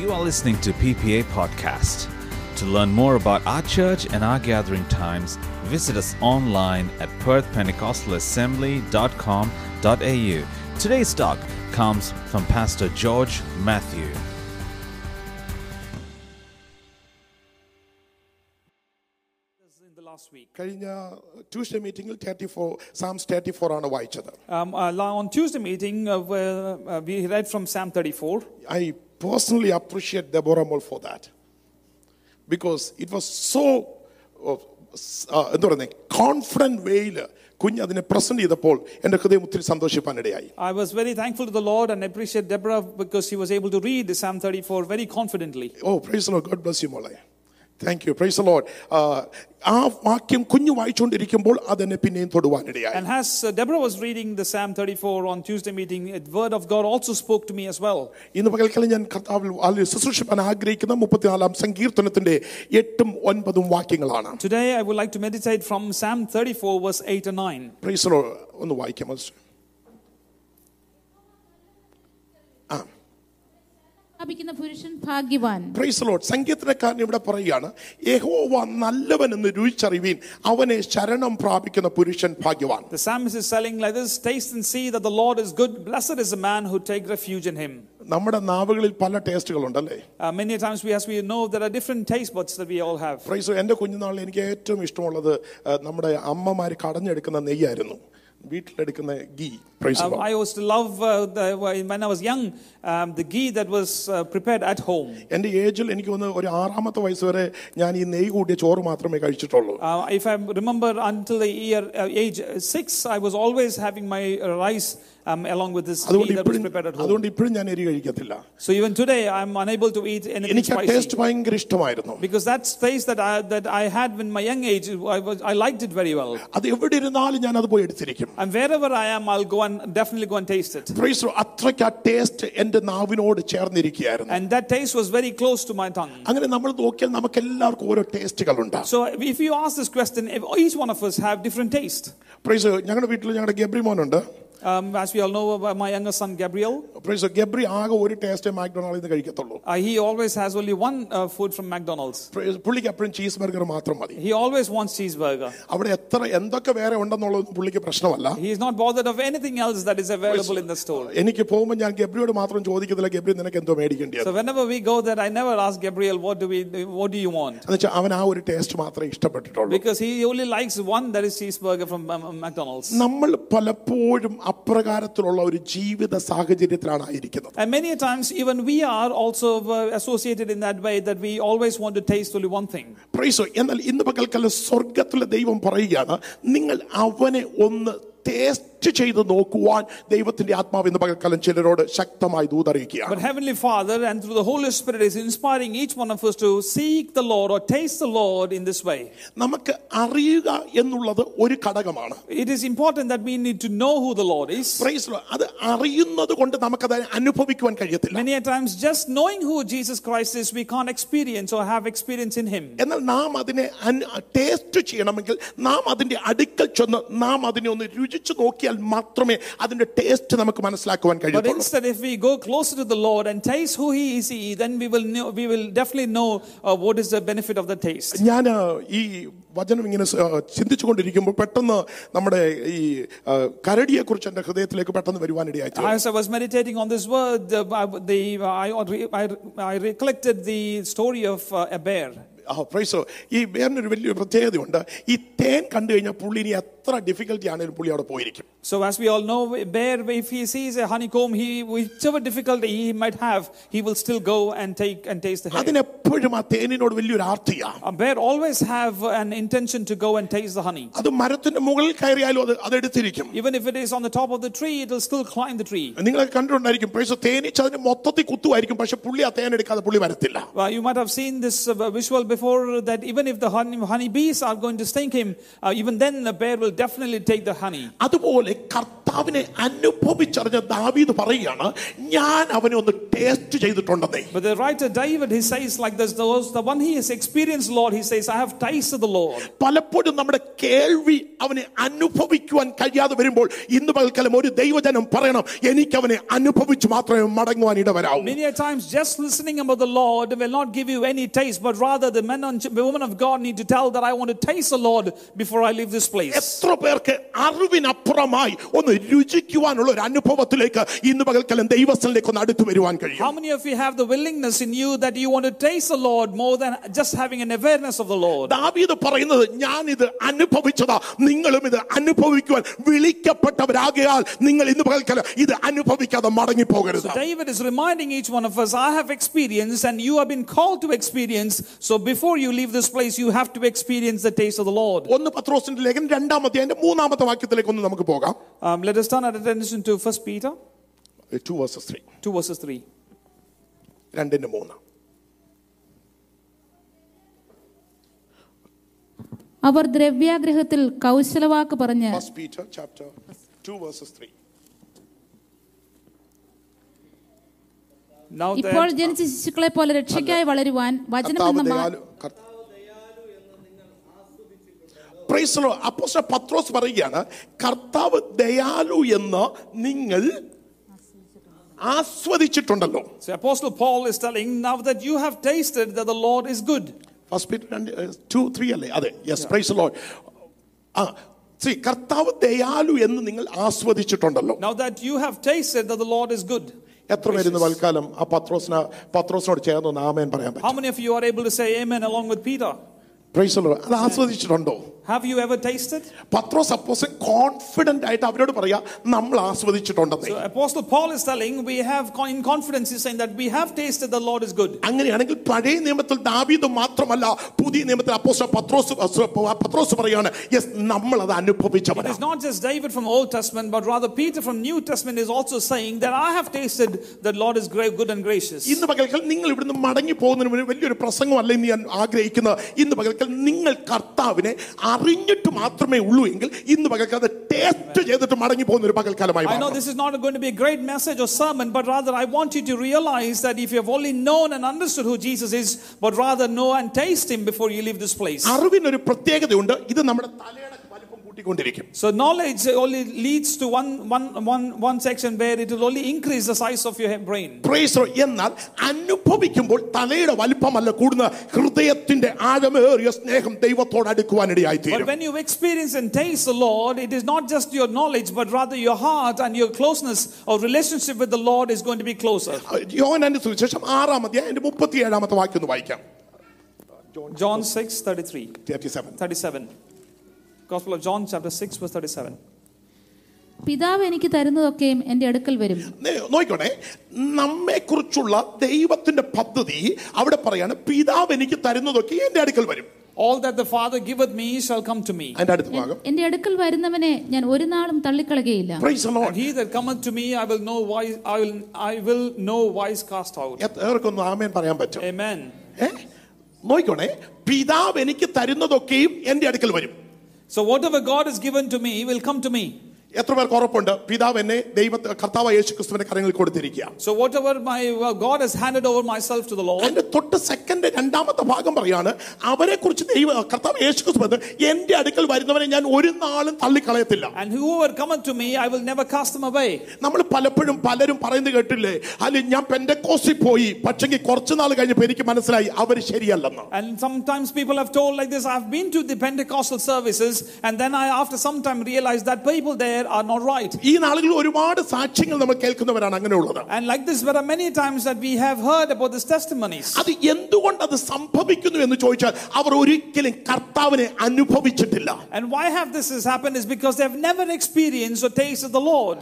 You are listening to PPA Podcast. To learn more about our church and our gathering times, visit us online at perthpentecostalassembly.com.au. Today's talk comes from Pastor George Matthew. കഴിഞ്ഞ Tuesday മീറ്റിംഗിൽ Psalms 34 ആണ് വായിച്ചത്. On Tuesday meeting we read from Psalm 34. I personally appreciate Deborah Moll for that, because it was so confident veil കുഞ്ഞ് അതിനെ present ചെയ്തപ്പോൾ എന്റെ ഹൃദയം ഒത്തിരി സന്തോഷിപ്പാനിടയായി. I was very thankful to the Lord and appreciate Deborah because she was able to read Psalm 34 very confidently. Oh, praise the Lord. God bless you, Moll. Thank you. Praise the Lord. ആ വാക്യം കുഞ്ഞു വായിച്ചുകൊണ്ടിരിക്കുമ്പോൾ അതെന്നെ പിന്നെയും തൊടുവാനിടയായി. And as Deborah was reading the Psalm 34 on Tuesday meeting, the word of God also spoke to me as well. ഇന്ന് പകൽക്കാലം ഞാൻ കർത്താവിൽ ശുശ്രൂഷിപ്പാൻ ആഗ്രഹിക്കുന്ന 34-ാം സങ്കീർത്തനത്തിന്റെ 8-ഉം 9-ഉം വാക്യങ്ങളാണ്. Today I would like to meditate from Psalm 34 verse 8 and 9. Praise the Lord. ഒന്ന് വായിക്കാമോ? Praise the Lord. സംഗീതക്കാരൻ ഇവിടെ പറയുകയാണ്, യഹോവ നല്ലവൻ എന്ന് രുചിച്ചറിവീൻ, അവനെ ശരണം പ്രാപിക്കുന്ന പുരുഷൻ ഭാഗ്യവാൻ. The psalmist is telling like this, taste and see that the Lord is good, blessed is the man who takes refuge in him. നമ്മുടെ നാവുകളിൽ പല ടേസ്റ്റുകൾ ഉണ്ടല്ലേ? Many times we know there are different taste buds that we all have. Praise the Lord. എൻ്റെ കുഞ്ഞുനാളിൽ എനിക്ക് ഏറ്റവും ഇഷ്ടമുള്ളത് നമ്മുടെ അമ്മമാർ കടഞ്ഞെടുക്കുന്ന നെയ്യായിരുന്നു. വീട്ടിലെടുക്കുന്ന ghee. I used to love when I was young the ghee that was prepared at home. എൻ്റെ ഏജിൽ എനിക്ക് തോന്നുന്നു ഒരു 6-ാമത്തെ വയസ്സ് വരെ ഞാൻ ഈ നെയ്യ് കൂടിയ ചോറ് മാത്രമേ കഴിച്ചിട്ടുള്ളൂ. If I remember until the age 6 I was always having my rice along with this ghee that was prepared at home. അതുകൊണ്ട് ഇപ്പോഴും ഞാൻ എരി കഴിക്കത്തില്ല. So even today I am unable to eat anything spicy. എനിക്ക് taste ഭയങ്കര ഇഷ്ടമായിരുന്നു. Because that taste that I had when my young age I liked it very well. അത് എവിടെ ഇരുന്നാലും ഞാൻ അത് പോയി എടുത്തിരിക്കും. And wherever I am I'll go and definitely go and taste it. Praise the Lord. Atraka taste എൻ്റെ നാവിനോട് ചേർന്നിരിക്കുകയായിരുന്നു. And that taste was very close to my tongue. അങ്ങനെ നമ്മൾ നോക്കിയാൽ നമുക്ക് എല്ലാവർക്കും ഓരോ ടേസ്റ്റുകൾ ഉണ്ട്. So if you ask this question, if each one of us have different taste. Praise the Lord. ഞങ്ങളുടെ വീട്ടിൽ ഞങ്ങളുടെ Gabriel മോൻ ഉണ്ട്. As we all know, my younger son Gabriel. Praise the Lord. Gabriel ആകെ ഒരു ടേസ്റ്റ് McDonald's നിന്ന് കഴിക്കത്തുള്ളൂ. He always has only one food from McDonald's. പുള്ളിക്ക് എപ്പോഴും cheese burger മാത്രം മതി. He always wants cheese burger. അവിടെ എത്ര എന്തൊക്കെ വേറെ ഉണ്ടെന്നുള്ളത് പുള്ളിക്ക് പ്രശ്നമല്ല. He is not bothered of anything else that is available in the store. എനിക്ക് പോകുമ്പോൾ ഞാൻ ഗബ്രിയോട് മാത്രം ചോദിക്കത്തില്ല, ഗബ്രിയൽ നിനക്ക് എന്തോ മേടിക്കേണ്ടിയാണ്. So whenever we go there I never ask Gabriel what do you want. അതെച്ചാ അവൻ ആ ഒരു ടേസ്റ്റ് മാത്രമേ ഇഷ്ടപ്പെട്ടിട്ടുള്ളൂ. Because he only likes one, that is cheese burger from McDonald's. നമ്മൾ പലപ്പോഴും അപ്രകാരത്തിലുള്ള ഒരു ജീവിത സാഹചര്യത്തിലാണ് ആയിരിക്കുന്നത്. And many times even we are also associated in that way that we always want to taste only one thing. Praise the Lord. എന്നാൽ ഇന്ന് പകൽക്കാലം സ്വർഗ്ഗത്തിലെ ദൈവം പറയുകയാണ്, നിങ്ങൾ അവനെ ഒന്ന് ടേസ്റ്റ് ചെയ്തു നോക്കുവാൻ ദൈവത്തിന്റെ ആത്മാവ് ഇന്ന് പകൽക്കാലം ചിലരോട് ശക്തമായി ദൂതറിയിക്കുകയാണ്. But Heavenly Father and through the Holy Spirit is inspiring each one of us to seek the Lord or taste the Lord in this way. നമുക്ക് അറിയുക എന്നുള്ളത് ഒരു ഘടകമാണ്. It is important that we need to know who the Lord is. Praise the Lord. അത് അറിയുന്നതുകൊണ്ട് നമുക്ക് അതിനെ അനുഭവിക്കാൻ കഴിയത്തില്ല. Many times just knowing who Jesus Christ is we can't experience or have experience in him. എന്നാൽ നാം അതിനെ taste ചെയ്യണമെങ്കിൽ നാം അതിന്റെ അടുക്കൽ ചെന്ന് നാം അതിനെ ഒന്ന് രുചിച്ചു നോക്കിയാൽ മാത്രമേ അതിന്റെ ടേസ്റ്റ് നമുക്ക് മനസ്സിലാക്കാൻ കഴിയൂ. But instead if we go closer to the Lord and taste who he is, then we will definitely know what is the benefit of the taste. ഞാൻ ഈ വചനം ഇങ്ങനെ ചിന്തിച്ചുകൊണ്ടിരിക്കുമ്പോൾ പെട്ടെന്ന് നമ്മുടെ ഈ കരടിയെ കുറിച്ച് എന്റെ ഹൃദയത്തിലേക്ക് പെട്ടെന്ന് വരുവാനിടയായി. As I was meditating on this word I recollected the story of a bear. Praise the Lord. ഈ ബേറിനൊരു വലിയ പ്രത്യേകതയുണ്ട്. ഈ തേൻ കണ്ടു കഴിഞ്ഞാൽ പുള്ളിനെ എത്ര ഡിഫിക്കൽട്ടി ആണെങ്കിലും പുള്ളി അവിടെ പോയിരിക്കും. So as we all know, bear if he sees a honeycomb, he whichever difficulty he might have, he will still go and take and taste the honey. അതിനെപ്പോഴും ആ തേനിനോട് വലിയൊരു ആർത്തിയാണ്. A bear always have an intention to go and taste the honey. അത് മരത്തിന്റെ മുകളിൽ കയറിയാലും അത് എടുത്തിരിക്കും. Even if it is on the top of the tree, it will still climb the tree. നിങ്ങൾ കണ്ടിട്ടുണ്ടായിരിക്കും. Praise the Lord. തേനീച്ച അതിനെ മൊത്തത്തിൽ കുത്തുമായിരിക്കും, പക്ഷെ പുള്ളി ആ തേൻ എടുക്കാതെ പുള്ളി വരത്തില്ല. You might have seen this visual before that even if the honey bees are going to sting him, even then the bear will definitely take the honey. അതുപോലെ കർത്താവിനെ അനുഭവിച്ചറിഞ്ഞ ദാവീദ് പറയുകയാണ്, ഞാൻ അവനെ ഒന്ന് ടേസ്റ്റ് ചെയ്തിട്ടുണ്ടെന്നേ. But the writer David, he says like this, the one he has experienced Lord, he says I have tasted the Lord. പലപ്പോഴും നമ്മുടെ കേൾവി അവനെ അനുഭവിക്കുവാൻ കഴിയാതെ വരുമ്പോൾ ഇന്ന് പകൽക്കാലം ഒരു ദൈവജനം പറയണം, എനിക്ക് അവനെ അനുഭവിച്ചു മാത്രമേ മടങ്ങുവാൻ ഇടവരാവൂ. Many times just listening about the Lord will not give you any taste, but rather the men and women of God need to tell that I want to taste the Lord before I leave this place. എത്ര പേർക്ക് അറിവിനപ്പുറമായി ഒന്ന് രുചിക്കുവാനുള്ള ഒരു അനുഭവത്തിലേക്ക് ഇന്ന് പകൽക്കാലം ദൈവസന്നിധിയിലേക്ക് ഒന്ന് അടുത്തു വരുവാൻ കഴിയും. How many of you have the willingness in you that you want to taste the Lord more than just having an awareness of the Lord? ദാവീദ് പറയുന്നത്, ഞാൻ ഇത് അനുഭവിച്ചതാ, നിങ്ങളും ഇത് അനുഭവിക്കുവാൻ വിളിക്കപ്പെട്ടവരാകയാൽ നിങ്ങൾ ഇന്ന് പകൽക്കാലം ഇത് അനുഭവിക്കാതെ മടങ്ങി പോകരുത്. David is reminding each one of us, I have experienced and you have been called to experience, so before you leave this place you have to experience the taste of the Lord. 1 പത്രോസിന്റെ ലേഖനം 2-ാം അധ്യായത്തിന്റെ 3-ാമത്തെ വാക്യത്തിലേക്ക് ഒന്ന് നമുക്ക് പോകാം. Let us turn our attention to 1 Peter 2 verses 3. 2:3. അവർ ദ്രവ്യാഗ്രഹത്തിൽ കൗശലവാക്ക് പറഞ്ഞ് ഇപ്പോൾ ജനിച്ച ശിശുക്കളെ പോലെ രക്ഷയ്ക്കായി വളരുവാൻ അപ്പോസ്തലൻ പത്രോസ് പറയുകയാണ്, കർത്താവ് ദയാലു എന്ന് നിങ്ങൾ ആസ്വദിച്ചിട്ടുണ്ടല്ലോ. So Apostle Paul is telling now that you have tasted that the Lord is good. First Peter 2:3 alle ade, yes, praise the Lord. See, kartavu dayalu ennu ningal aaswadichittundallo, now that you have tasted that the Lord is good. എത്ര പേരിന്ന് വൽക്കാലം ആ പത്രോസിനോട് ചേർന്ന് ആമേൻ പറയാൻ പറ്റും? How many of you are able to say amen along with Peter? Praise the Lord. അത് ആസ്വദിച്ചിട്ടുണ്ടോ? Have you ever tasted? Patros apostle confident ആയിട്ട് അവരോട് പറയാ, നമ്മൾ ആസ്വദിച്ചിട്ടുണ്ടെന്നേ. So Apostle Paul is telling we have in confidence is saying that we have tasted the Lord is good. അങ്ങനെയാണെങ്കിൽ പഴയ നിയമത്തിൽ ദാവീദ് മാത്രമല്ല പുതിയ നിയമത്തിൽ അപ്പോസ്തലൻ പത്രോസ് പറയാണ്, yes, നമ്മൾ അത് അനുഭവിച്ചവരാണ്. It is not just David from Old Testament but rather Peter from New Testament is also saying that I have tasted the Lord is great, good and gracious. ഇന്ന് പകൽക്കാൽ നിങ്ങൾ ഇവിടുന്ന് മടങ്ങി പോകുന്നതിന് മുൻപ് വലിയൊരു പ്രസംഗമല്ല ഇന്ന് ഞാൻ ആഗ്രഹിക്കുന്നത്. ഇന്ന് പകൽക്കാൽ നിങ്ങൾ കർത്താവിനെ അറിഞ്ഞിട്ട് മാത്രമേ ഉള്ളൂ എങ്കിൽ ഇന്ന് പകൽക്കാലം ടേസ്റ്റ് ചെയ്തിട്ട് മടങ്ങി പോകുന്ന ഒരു പകൽക്കാലമായി. I know this is not going to be a great message or sermon, but rather I want you to realize that if you have only known and understood who Jesus is, but rather know and taste him before you leave this place. അറിവിന് ഒരു പ്രത്യേകതയുണ്ട്, ഇത് നമ്മുടെ തലയുടെ വലിപ്പം കൂട്ടിക്കൊണ്ടിരിക്കും. So knowledge only leads to one section where it will only increase the size of your brain. Praise Lord. എന്നാൽ അനുഭവിക്കുമ്പോൾ തലയുടെ വലിപ്പമല്ല കൂടുന്ന ഹൃദയത്തിന്റെ ആഴമേറിയ സ്നേഹം ദൈവത്തോട് അടുക്കുവാനിടയായി. But when you experience and taste the Lord, it is not just your knowledge but rather your heart and your closeness or relationship with the Lord is going to be closer. യോഹന്നാന്റെ സുവിശേഷം 6-ാം അധ്യായത്തിന്റെ 37-ാമത്തെ വാക്യം ഒന്ന് വായിക്കാം. John 6:37. Gospel of John chapter 6 verse 37. പിതാവ് എനിക്ക് തരുന്നതൊക്കെയും എന്റെ അടുക്കൽ വരും. നോക്കണേ, നമ്മെ കുറിച്ചുള്ള ദൈവത്തിന്റെ പദ്ധതി അവിടെ പറയാണ്, പിതാവ് എനിക്ക് തരുന്നതൊക്കെ എന്റെ അടുക്കൽ വരും. All that the Father giveth me shall come to me. And അടുത്ത ഭാഗം, എൻ്റെ അടുക്കൽ വരുന്നവനെ ഞാൻ ഒരു നാളും തള്ളിക്കളയുകയില്ല. Praise the Lord. And he that cometh to me I will know wise cast out. എവർക്കൊന്ന് ആമേൻ പറയാൻ പറ്റും? Amen. നോക്കണേ, പിതാവ് എനിക്ക് തരുന്നതൊക്കെയും എൻ്റെ അടുക്കൽ വരും. So whatever God has given to me will come to me. എത്ര പേർക്ക് ഉറപ്പുണ്ട് പിതാവ് എന്നെ ദൈവത്തെ കർത്താവായ യേശുക്രിസ്തുവിന്റെ കരങ്ങളിൽ കൊടുത്തിരിക്കുക? So whatever my God has handed over myself to the Lord. And തൊട്ട് സെക്കൻഡ് രണ്ടാമത്തെ ഭാഗം പറയാണ്, അവരെ കുറിച്ച് ദൈവ കർത്താവ് യേശുക്രിസ്തു എൻ്റെ അടുക്കൽ വരുന്നവനെ ഞാൻ ഒരു നാളും തള്ളിക്കളയത്തില്ല. And whoever cometh to me I will never cast them away. നമ്മൾ പലരും പറയുന്നത് കേട്ടില്ലേ, അല്ല ഞാൻ പെന്തക്കോസ്റ്റിൽ പോയി, പക്ഷെങ്കിൽ കുറച്ച് നാൾ കഴിഞ്ഞപ്പോൾ എനിക്ക് മനസ്സിലായി അവർ ശരിയല്ലെന്ന്. And sometimes people have told like this, I have been to the Pentecostal services and then I after some time realized that people there are not right. ഈ നാളുകളിൽ ഒരുപാട് സാക്ഷ്യങ്ങൾ നമ്മൾ കേൾക്കുന്നവരാണ് അങ്ങനെയുള്ളത്. And like this there are many times that we have heard about these testimonies. അത് എന്തുകൊണ്ട് അത് സംഭവിക്കുന്നു എന്ന് ചോദിച്ചാൽ അവർ ഒരിക്കലും കർത്താവിനെ അനുഭവിച്ചിട്ടില്ല. And why have this has happened is because they have never experienced or tasted the Lord.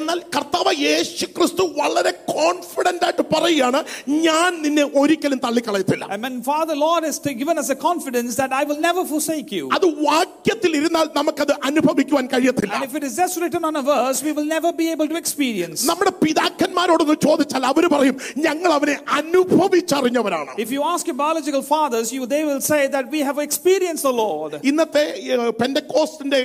എന്നാൽ കർത്താവായ യേശുക്രിസ്തു വളരെ കോൺഫിഡന്റ് ആയിട്ട് പറയുകയാണ്, ഞാൻ നിന്നെ ഒരിക്കലും തള്ളിക്കളയത്തില്ല. And Father Lord has given us a confidence that I will never forsake you. അത് വാക്യത്തിൽ ഇരുന്നാൽ നമുക്ക് അത് അനുഭവിക്കാൻ കഴിയത്തില്ല. And if it is just written on a verse we will never be able to experience. നമ്മുടെ പിതാക്കൻ അച്ഛന്മാരോടൊന്ന് ചോദിച്ചാൽ അവര് പറയും ഞങ്ങൾ അവനെ അനുഭവിച്ചറിഞ്ഞവരാണ്. If you ask your biological fathers, they will say that we have experienced the Lord. ഇന്നത്തെ പെന്തക്കോസ്റ്റിന്റെ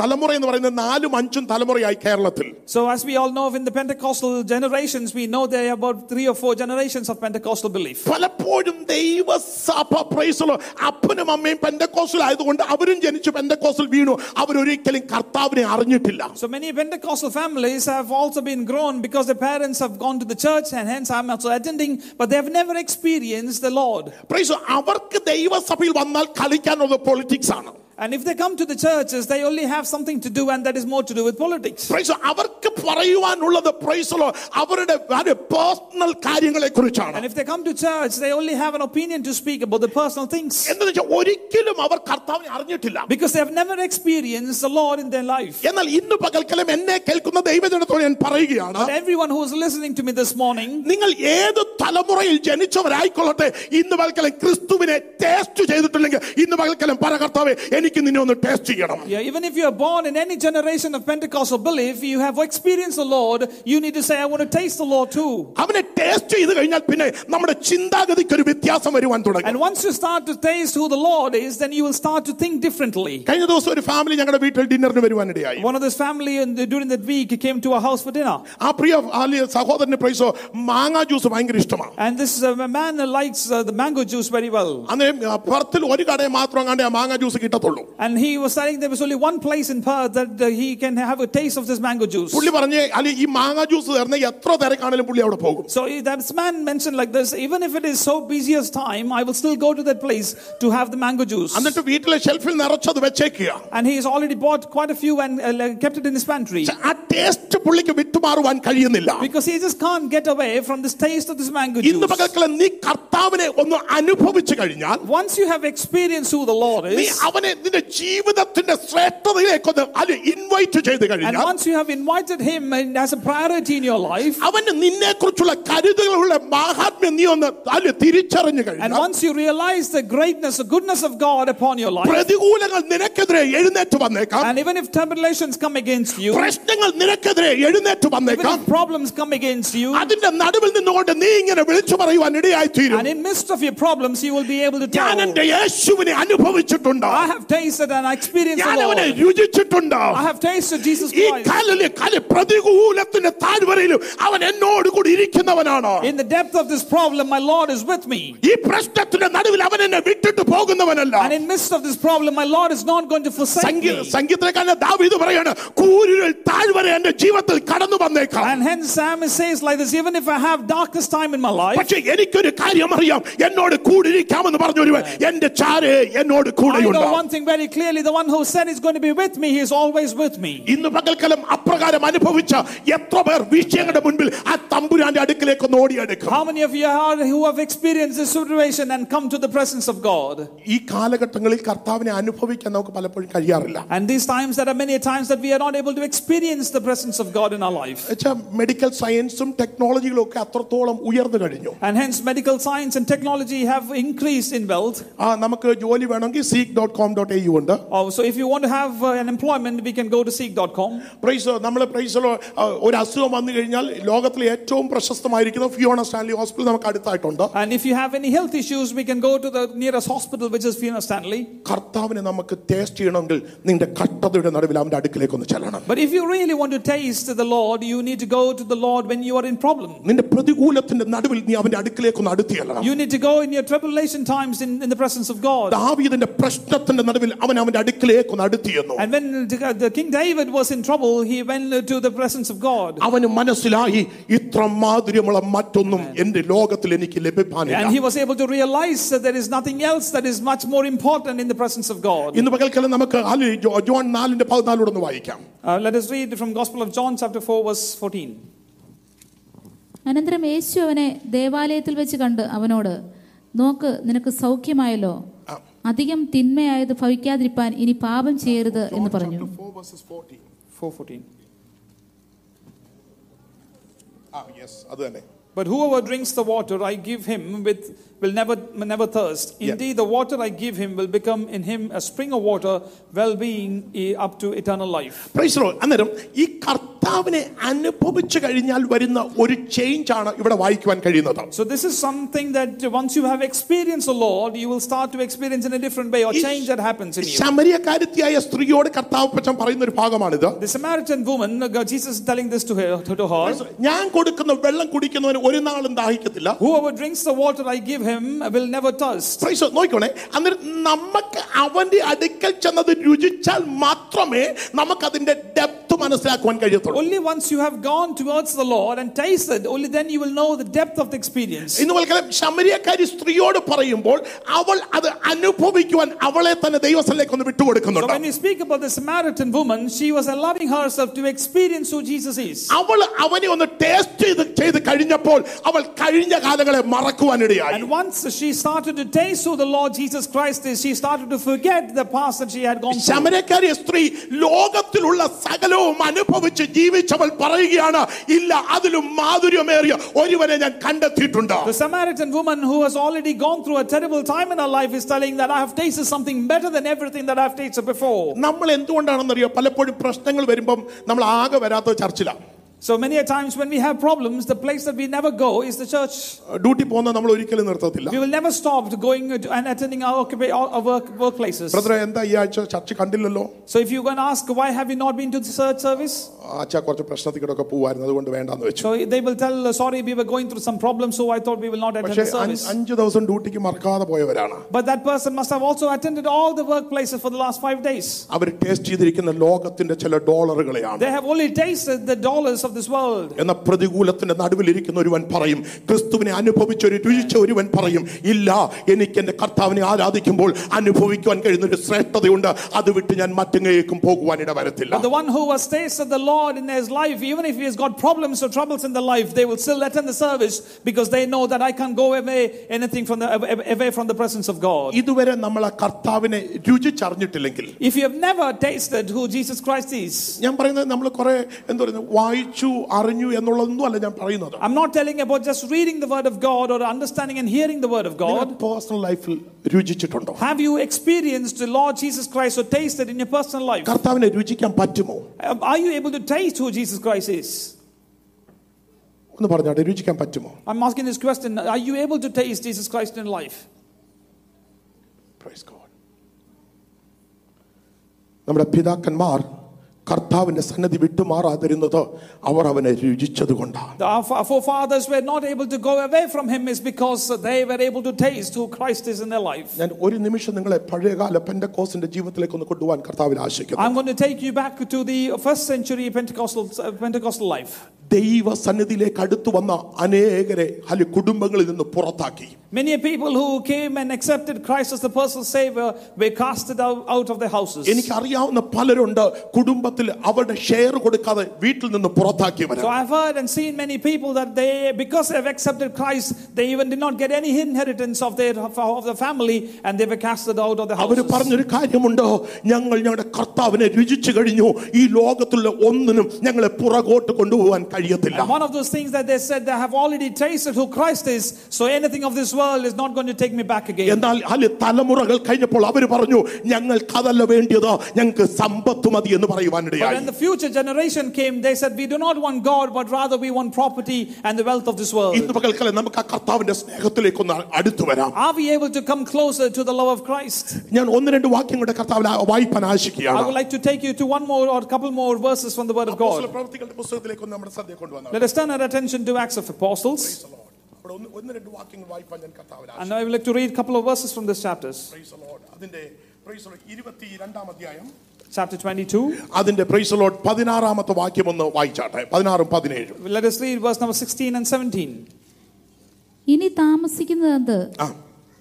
തലമുറ എന്ന് പറയുന്നത് 4-5 തലമുറയായി കേരളത്തിൽ. So as we all know, in the Pentecostal generations, we know there are about 3 or 4 generations of Pentecostal belief. പലപ്പോഴും ദൈവ സഭ പ്രൈസലോ അപ്പനും അമ്മയും പെന്തക്കോസ്റ്റൽ ആയതുകൊണ്ട് അവരും ജനിച്ചു പെന്തക്കോസ്റ്റൽ വീണു, അവരൊരിക്കലും കർത്താവിനെ അറിഞ്ഞിട്ടില്ല. So many Pentecostal families have also been grown because their parents have gone to the church and hence I'm also attending, but they have never experienced the Lord. പ്രൈസോ അവർക്ക് ദൈവ സഭയിൽ വന്നാൽ കളിക്കാനുള്ള പൊളിറ്റിക്സ് ആണ്. And if they come to the churches, they only have something to do, and that is more to do with politics. So avarku parayuvanullathu praisalo avarude personal karyangale kurichana. And if they come to church, they only have an opinion to speak about the personal things. Ennacha orikkalum avar karthavane arinjittilla. Because they have never experienced the Lord in their life. Ennal innu pagalkalam enne kelkuna deivajanathodu en parayugiyana. Everyone who is listening to me this morning, ningal edu thalamurayil janichavarayikkolatte innu pagalkalam Christuvine taste cheyidittillengi innu pagalkalam parakarthave എനിക്ക് നിന്നെ ഒന്ന് test ചെയ്യണം. Even if you are born in any generation of Pentecostal belief, you have experienced the Lord, you need to say I want to taste the Lord too. അവനെ test ചെയ്തു കഴിഞ്ഞാൽ പിന്നെ നമ്മുടെ ചിന്താഗതിക്ക് ഒരു വ്യത്യാസം വരുവാൻ തുടങ്ങും. And once you start to taste who the Lord is, then you will start to think differently. കഴിഞ്ഞ ദിവസം ഒരു ഫാമിലി ഞങ്ങളുടെ വീട്ടിൽ ഡിന്നറിന് വരുവാനിടയായി. One of this family during that week came to our house for dinner. ആ പ്രിയ സഹോദരനെ പ്രൈസോ മാങ്ങ juice ഭയങ്കര ഇഷ്ടമാണ്. And this man likes the mango juice very well. അന്ന് പെർത്തിൽ ഒരു കടയിൽ മാത്രം കണ്ട മാങ്ങ ജ്യൂസ് കിട്ടത്തുള്ളൂ. And he was saying there was only one place in Perth that he can have a taste of this mango juice. പുള്ളി പറഞ്ഞു അല്ല ഈ മാങ്ങ ജ്യൂസ് തരുന്ന എത്ര തിരക്കാണെങ്കിലും പുള്ളി അവിടെ പോകും. So that man mentioned like this, even if it is so busiest time, I will still go to that place to have the mango juice. എന്നിട്ട് വീട്ടിലെ ഷെൽഫിൽ നിറച്ചത് വെച്ചേക്കുക. And he has already bought quite a few and kept it in his pantry. ആ taste പുള്ളിക്ക് വിട്ടുമാറുവാൻ കഴിയുന്നില്ല. Because he just can't get away from this taste of this mango juice. ഇന്ന് പകൽക്കല നീ കർത്താവിനെ ഒന്ന് അനുഭവിച്ചു കഴിഞ്ഞാൽ, once you have experienced who the Lord is, നീ അവനെ നിന്റെ ജീവിതത്തിന്റെ ശ്രേഷ്ഠതയിലേക്കൊന്ന് അല്ലെ ഇൻവൈറ്റ് ചെയ്തു കഴിഞ്ഞാൽ, and once you have invited him as a priority in your life, അവൻ നിന്നെക്കുറിച്ചുള്ള കരുതലുള്ള മഹാത്മ്യം നീ ഒന്ന് അല്ലെ തിരിച്ചറിഞ്ഞു കഴിഞ്ഞാൽ, and once you realize the greatness the goodness of God upon your life, പ്രതികൂലങ്ങൾ നിനക്കെതിരെ എഴുന്നേറ്റ് വന്നേക്കാം, and even if tribulations come against you, പ്രശ്നങ്ങൾ നിനക്കെതിരെ എഴുന്നേറ്റ് വന്നേക്കാം, even if problems come against you, അതിന്റെ നടുവിൽ നിന്നുകൊണ്ട് നീ ഇങ്ങനെ വിളിച്ചു പറയുവാൻ ഇടയായി തീരും. And in midst of your problems you will be able to tell, ഞാൻ എൻ്റെ യേശുവിനെ അനുഭവിച്ചിട്ടുണ്ട്. I have tasted and experienced the Lord. I have tasted Jesus Christ. In the depth of this problem, my Lord is with me. And in midst of this problem, my Lord is not going to forsake me. And hence Psalmist says like this, even if I have darkest time in my life, I know one thing very clearly, the one who said is going to be with me, he is always with me. ഇന്നു പകൽക്കാലം അപ്രകാരം അനുഭവിച്ച എത്ര പേർ വിഷയങ്ങളുടെ മുൻപിൽ ആ തമ്പുരാന്റെ അടുക്കലേക്ക് ഓടിയടക്കും. How many of you are who have experienced this situation and come to the presence of God? ഈ കാലഘട്ടങ്ങളിൽ കർത്താവിനെ അനുഭവിക്കാൻ നമുക്ക് പലപ്പോഴും കഴിയാറില്ല. And these times there are many times that we are not able to experience the presence of God in our life. Medical science and technology ഒക്കെ അത്രത്തോളം ഉയർന്നു കഴിഞ്ഞു. And hence medical science and technology have increased in wealth. ആ നമുക്ക് ജോലി വേണമെങ്കിൽ seek.com.au ഉണ്ട്. Oh, so if you want to have an employment, we can go to seek.com. പ്രൈസോ നമ്മളെ പ്രൈസോ ഒരു അസുഖം വന്നു കഴിഞ്ഞാൽ ലോകത്തിലെ ഏറ്റവും പ്രശസ്തമായിരിക്കുന്ന ഫിയോണ സ്റ്റാൻലി ഹോസ്പിറ്റൽ നമുക്ക് അടുത്തായിട്ടുണ്ട്. And if you have any health issues, we can go to the nearest hospital, which is Fiona Stanley. കർത്താവിനെ നമുക്ക് ടേസ്റ്റ് ചെയ്യണമെങ്കിൽ നിന്റെ കഷ്ടതയുടെ നടുവിൽ അവന്റെ അടുക്കലേക്ക് ഒന്ന് ചെല്ലണം. But if you really want to taste the Lord, you need to go to the Lord when you are in problem. നിന്റെ പ്രതികൂലത്തിന്റെ നടുവിൽ നീ അവന്റെ അടുക്കലേക്ക് ഒന്ന് അടുത്ത് ചെല്ലണം. You need to go in your tribulation times in the presence of God. ദാവീദിന്റെ പ്രശ്നത്തിന്റെ നടുവിൽ അവൻ അവന്റെ അടുക്കലേക്ക് അടുത്തിയെന്നു. And when the King David was in trouble, he went to the presence of God. അവന് മനസ്സിലായി ഇത്ര മാധുര്യമുള്ള മറ്റൊന്നും എൻ്റെ ലോകത്തിൽ എനിക്ക് ലഭിക്കാനില്ല. And he was able to realize that there is nothing else that is much more important in the presence of God. ഇന്ന് പകൽക്കാലം നമുക്ക് ജോൺ 4:14 ഒന്ന് വായിക്കാം. Let us read from Gospel of John chapter 4 verse 14. അനന്തരം യേശു അവനെ ദേവാലയത്തിൽ വെച്ച് കണ്ട് അവനോട്, നോക്ക് നിനക്ക് സൗഖ്യമായല്ലോ, അധികം തിന്മയായത് ഭവിക്കാതിരിപ്പാൻ ഇനി പാപം ചെയ്യരുത് എന്ന് പറഞ്ഞു. But whoever drinks the water I give him will never thirst. Indeed, the water I give him will become in him a spring of water, well-being up to eternal life. Praise the Lord. അന്നേരം ഈ കർത്താവ് കർത്താവിനെ അനുഭവിച്ചു കഴിഞ്ഞാൽ വരുന്ന ഒരു change ആണ് ഇവിടെ വായിക്കാൻ കഴിയുന്നത്. So this is something that once you have experienced the Lord, you will start to experience in a different way or change that happens in you. ശമരിയക്കാരിയായ സ്ത്രീയോട് കർത്താവ് പച്ചം പറയുന്ന ഒരു ഭാഗമാണിത്. The Samaritan woman, Jesus is telling this to her. ഞാൻ കൊടുക്കുന്ന വെള്ളം കുടിക്കുന്നവൻ ഒരു നാളും ദാഹിക്കത്തില്ല. Whoever drinks the water I give him will never thirst. Praise God. നോക്കണേ, അന്ന് നമുക്ക് അവന്റെ അടുക്കൽ ചെന്നത് രുചിച്ചാൽ മാത്രമേ നമുക്ക് അതിന്റെ ഡെപ്ത് മനസ്സിലാക്കാൻ കഴിയത്തുള്ളൂ. Only once you have gone towards the Lord and tasted, only then you will know the depth of the experience. ഇന്നുവൽക്കലം ശമരിയക്കാരി സ്ത്രീയോട് പറയുമ്പോൾ അവൾ അത് അനുഭവിക്കുവാൻ അവളെ തന്നെ ദൈവസന്നിധിയിലേക്ക് ഒന്ന് വിട്ടുകൊടുക്കുന്നുണ്ട്. So when you speak about the Samaritan woman, she was allowing herself to experience who Jesus is. അവൾ അവനെ ഒന്ന് ടേസ്റ്റ് ചെയ്ത് കഴിഞ്ഞപ്പോൾ അവൾ കഴിഞ്ഞ കാലങ്ങളെ മറക്കുവാനിടയായി. And once she started to taste who the Lord Jesus Christ is, she started to forget the past that she had gone through. ശമരിയക്കാരി സ്ത്രീ ലോകത്തിലുള്ള സകലവും അനുഭവിച്ച് ജീവിച്ചവൾ പറയുകയാണ്, ഇല്ല, അതിലും മാധുര്യമേറിയ ഒരുവനെ ഞാൻ കണ്ടെത്തിയിട്ടുണ്ട്. The Samaritan woman who has already gone through a terrible time in her life is telling that I have tasted something better than everything that I have tasted before. നമ്മൾ എന്തുകൊണ്ടാണെന്ന് അറിയോ, പലപ്പോഴും പ്രശ്നങ്ങൾ വരുമ്പോൾ നമ്മൾ ആകെ വരാത്ത ചർച്ചിലാണ്. So many a times when we have problems, the place that we never go is the church. Duty ponna nammal orikkalum nirthathilla. We will never stop going and attending our workplaces. Brother, enda ee aacha church kandillallo. So if you go and ask why have you not been to the church service, acha korchu prashnathikkokke povarunnu adukondu venda nu vechu. So they will tell, sorry, we were going through some problems, so I thought we will not attend the service. 5000 duty ku markkada poyavarana. But that person must have also attended all the workplaces for the last 5 days. Avaru taste cheyidirikkunna lokathinte chila dollarukaleyanu. They have only tasted the dollars this world. എന്ന പ്രതികൂലത്തിന്റെ നടുവിലിരിക്കുന്ന ഒരുവൻ പറയും, ക്രിസ്തുവിനെ അനുഭവിച്ച ഒരു രുചിച്ച ഒരുവൻ പറയും, ഇല്ല, എനിക്ക് എന്റെ കർത്താവിനെ ആരാധിക്കുമ്പോൾ അനുഭവിക്കാൻ കഴിയുന്ന ഒരു ശ്രേഷ്ഠതയുണ്ട്, അത് വിട്ട് ഞാൻ മറ്റെങ്ങേക്കും പോകുവാൻ ഇട വരത്തില്ല. The one who has tasted the Lord in his life, even if he has got problems or troubles in the life, they will still attend the service because they know that I can go away anything from the away from the presence of God. ഇതുവരെ നമ്മൾ കർത്താവിനെ രുചിച്ചറിഞ്ഞിട്ടില്ലെങ്കിൽ, if you have never tasted who Jesus Christ is, ഞാൻ പറയുന്നത് നമ്മൾ കുറേ എന്താ പറയുന്നത് വായിച്ച അറിഞ്ഞു എന്നുള്ളതൊന്നും അല്ല ഞാൻ പറയുന്നത്. I'm not telling about just reading the word of God or understanding and hearing the word of God. In personal life രുചിച്ചിട്ടുണ്ടോ? Have you experienced the Lord Jesus Christ or tasted in your personal life? കർത്താവിനെ രുചിക്കാൻ പറ്റുമോ? Are you able to taste who Jesus Christ is? ഒന്ന് പറഞ്ഞാട്ടെ, രുചിക്കാൻ പറ്റുമോ? I'm asking this question. Are you able to taste Jesus Christ in life? Praise God. നമ്മുടെ പിതാക്കന്മാർ കർത്താവിന്റെ സന്നിധി വിട്ടുമാറാതിരുന്നത് അവർ അവനെ രുചിച്ചതുകൊണ്ടാണ്. Our forefathers were not able to go away from him is because they were able to taste who Christ is in their life. ഞാൻ ഒരു നിമിഷം നിങ്ങളെ പഴയകാല പെന്തക്കോസ്തിന്റെ ജീവിതത്തിലേക്ക് ഒന്ന് കൊണ്ടുപോകാൻ കർത്താവിൽ ആശിക്കുന്നു. I'm going to take you back to the first century Pentecostal life. ദൈവ സന്നിധിയിലേക്ക് അടുത്തു വന്ന അനേകരെ ഹല കുടുംബങ്ങളിൽ നിന്ന് പുറത്താക്കി. Many people who came and accepted Christ as the personal savior were casted out of their houses. എനിക്ക് അറിയാവുന്ന പലരുണ്ട് കുടുംബത്തിൽ അവരുടെ ഷെയർ കൊടുക്കാതെ വീട്ടിൽ നിന്ന് പുറത്താക്കിയവരാണ്. So I have heard and seen many people that they, because they have accepted Christ, they even did not get any inheritance of their family and they were casted out of their houses. അവർ പറഞ്ഞൊരു കാര്യമുണ്ട്, ഞങ്ങൾ ഞങ്ങളുടെ കർത്താവിനെ രുചിച്ചു കഴിഞ്ഞു, ഈ ലോകത്തുള്ള ഒന്നിനും ഞങ്ങളെ പുറകോട്ട് കൊണ്ടുപോകാൻ കഴിയത്തില്ല. One of those things that they said, they have already tasted who Christ is, so anything of this world is not going to take me back again. എന്നാൽ അല്ല തലമുറകൾ കഴിഞ്ഞപ്പോൾ അവർ പറഞ്ഞു, ഞങ്ങൾ കടല്ല വേണ്ടിയത്, ഞങ്ങൾക്ക് സമ്പത്ത് മതി എന്ന് പറയുവാനിടയായി. But when the future generation came, they said we do not want God but rather we want property and the wealth of this world. ഇന്ന് പകൽക്കാലം നമുക്ക് ആ കർത്താവിന്റെ സ്നേഹത്തിലേക്ക് ഒന്ന് അടുത്തു വരാം. Are we able to come closer to the love of Christ? ഞാൻ ഒന്ന് രണ്ട് വാക്യങ്ങളുടെ കർത്താവിൽ വായിപ്പാൻ ആശിക്കുകയാണ്. I would like to take you to one more or couple more verses from the word of God. അപ്പോസ്തലപ്രവൃത്തികളുടെ പുസ്തകത്തിലേക്ക് ഒന്ന് നമ്മൾ Let us turn our attention to Acts of Apostles. And I would like to read a couple of verses from this chapter. Praise the Lord. Adinde praise the Lord 22nd adhyayam chapter 22. Adinde praise the Lord 16th vakyam onnu vaichatte 16 um 17. Let us read verse number 16 and 17. Ini thaamasikkunnathu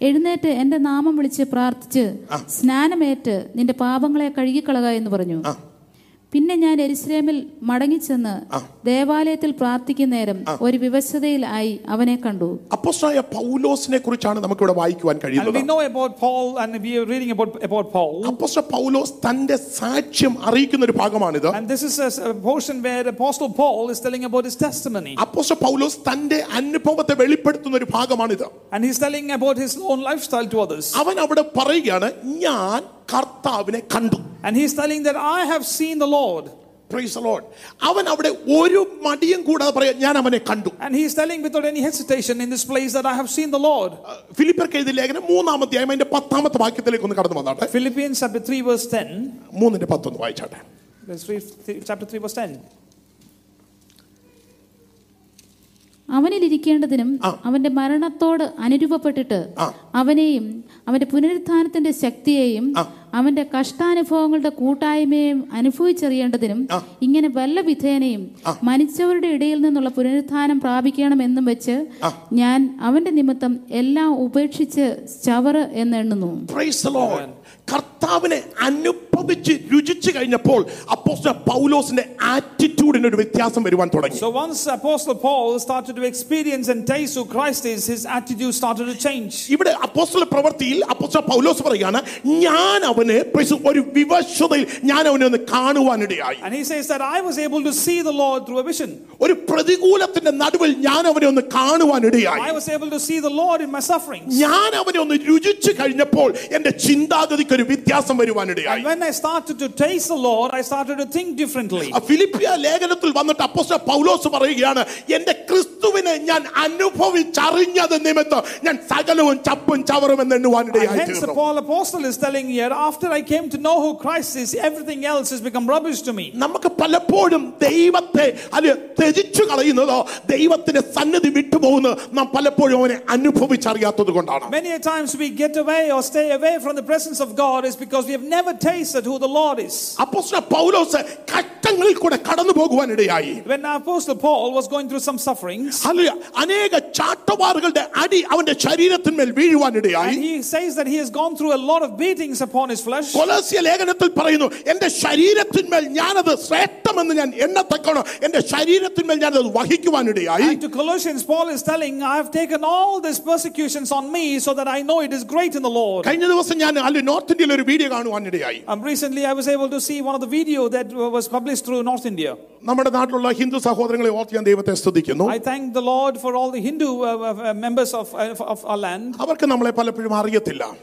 എഴുന്നേറ്റ് എന്റെ നാമം വിളിച്ച് പ്രാർത്ഥിച്ച് സ്നാനമേറ്റ് നിന്റെ പാപങ്ങളെ കഴുകിക്കളക എന്ന് പറഞ്ഞു. പിന്നെ ഞാൻ യെരുശലേമിൽ മടങ്ങിച്ചെന്ന് ദേവാലയത്തിൽ പ്രാർത്ഥിക്കുന്നേരം ഒരു വിവശതയിൽ ആയി അവനെ കണ്ടു. അപ്പോസ്തലനായ പൗലോസിനെ കുറിച്ചാണ് നമുക്ക് ഇവിടെ വായിക്കാൻ കഴിയുന്നത്. We know about Paul and we are reading about Paul. അപ്പോസ്തല പൗലോസ് തന്റെ സാക്ഷ്യം അറിയിക്കുന്ന ഒരു ഭാഗമാണിത്. And this is a portion where Apostle Paul is telling about his testimony. അപ്പോസ്തല പൗലോസ് തന്റെ അനുഭവത്തെ വെളിപ്പെടുത്തുന്ന ഒരു ഭാഗമാണിത്. And he is telling about his own lifestyle to others. അവൻ അവിടെ പറയുകയാണ്, ഞാൻ കർത്താവിനെ കണ്ടു. And he is telling that I have seen the Lord. Praise the Lord. അവൻ അവിടെ ഒരു മടിയും കൂടാതെ പറയാ, ഞാൻ അവനെ കണ്ടു. And he is telling without any hesitation in this place that I have seen the Lord. ഫിലിപ്പിയർക്ക് എഴുതിയ ലേഖനം 3-ാം അധ്യായം അതിന്റെ 10-ാമത്തെ വാക്യത്തിലേക്ക് ഒന്ന് കടന്നു വന്നാട്ടെ. Philippians chapter 3 verse 10. 3ന്റെ 10 ഒന്ന് വായിച്ചാട്ടെ. Chapter 3 verse 10. അവനിൽ ഇരിക്കേണ്ടതിനും അവന്റെ മരണത്തോട് അനുരൂപപ്പെട്ടിട്ട് അവനെയും അവന്റെ പുനരുത്ഥാനത്തിന്റെ ശക്തിയെയും അവന്റെ കഷ്ടാനുഭവങ്ങളുടെ കൂട്ടായ്മയെയും അനുഭവിച്ചറിയേണ്ടതിനും ഇങ്ങനെ വല്ല വിധേനയും മരിച്ചവരുടെ ഇടയിൽ നിന്നുള്ള പുനരുത്ഥാനം പ്രാപിക്കണമെന്നും വെച്ച് ഞാൻ അവന്റെ നിമിത്തം എല്ലാം ഉപേക്ഷിച്ച് ചവറ് എന്നെണ്ണുന്നു. കർത്താവിനെ അനുഭവിച്ച് രുചിച്ചു കഴിഞ്ഞപ്പോൾ അപ്പോസ്തല പൗലോസിന്റെ ആറ്റിറ്റ്യൂഡിന് ഒരു വ്യത്യാസം വരുവാൻ തുടങ്ങി. So once Apostle Paul started to experience and taste who Christ is, his attitude started to change. ഇവിടെ അപ്പോസ്തല പ്രവൃത്തിയിൽ അപ്പോസ്തല പൗലോസ് പറയുകയാണ്, ഞാൻ അവനെ ഒരു വിവശതയിൽ ഞാൻ അവനെ ഒന്ന് കാണുവാനിടയായി. And he says that I was able to see the Lord through a vision. ഒരു പ്രതികൂലത്തിന്റെ നടുവിൽ ഞാൻ അവനെ ഒന്ന് കാണുവാനിടയായി. I was able to see the Lord in my sufferings. ഞാൻ അവനെ ഒന്ന് രുചിച്ചു കഴിഞ്ഞപ്പോൾ എൻ്റെ ചിന്താഗതിക്ക് ഒരു വ്യത്യാസം വരുവാനിടയായി. When I started to taste the Lord, I started to think differently. ഫിലിപ്പിയ ലേഖനത്തിൽ വന്നിട്ട് അപ്പോസ്തല പൗലോസ് പറയുകയാണ്, എൻ്റെ ക്രിസ്തുവിനെ ഞാൻ അനുഭവിച്ചറിഞ്ഞത് നിമിത്തം ഞാൻ സകലവും ചപ്പും ചവറും എന്ന് എണ്ണുവാനിടയായി. Hence Paul apostle is telling here, after I came to know who Christ is, everything else has become rubbish to me. നമുക്ക് പലപ്പോഴും ദൈവത്തെ ത്യജിച്ചു കളയുന്നതോ ദൈവത്തിന്റെ സന്നിധി വിട്ടുപോകുന്നതോ നാം പലപ്പോഴും അവനെ അനുഭവിച്ചറിയാത്തതുകൊണ്ടാണ്. Many a times we get away or stay away from the presence of God is because we have never tasted who the Lord is. Apostle Paulus kattangil kude kadannu poguvan idayayi. When Apostle Paul was going through some sufferings, hallelujah, aneka chattavarugalude adi avante shareerathil mel veeyuvan idayayi. And he says that he has gone through a lot of beatings upon his flesh. Colossians ലേഖനത്തിൽ പറയുന്നു, എൻ്റെ ശരീരത്തിൻ മേൽ ഞാൻ അത് ശ്രേഷ്ഠമെന്ന് ഞാൻ എണ്ണത്തക്കോണം, എൻ്റെ ശരീരത്തിൻ മേൽ ഞാൻ അത് വഹിക്കുവാൻ ഇടയായി. And to Colossians Paul is telling, I have taken all these persecutions on me so that I know it is great in the Lord. കഴിഞ്ഞ ദിവസം ഞാൻ നോർത്ത് ഇന്ത്യയിൽ ഒരു വീഡിയോ കാണുവാൻ ഇടയായി. Recently I was able to see one of the video that was published through North India. നമ്മുടെ നാട്ടിലുള്ള ഹിന്ദു സഹോദരങ്ങളെ ഓർത്ത് ഞാൻ ദൈവത്തെ സ്തുതിക്കുന്നു. I thank the Lord for all the Hindu members of our land. അവർക്ക് നമ്മളെ പലപ്പോഴും അറിയത്തില്ല.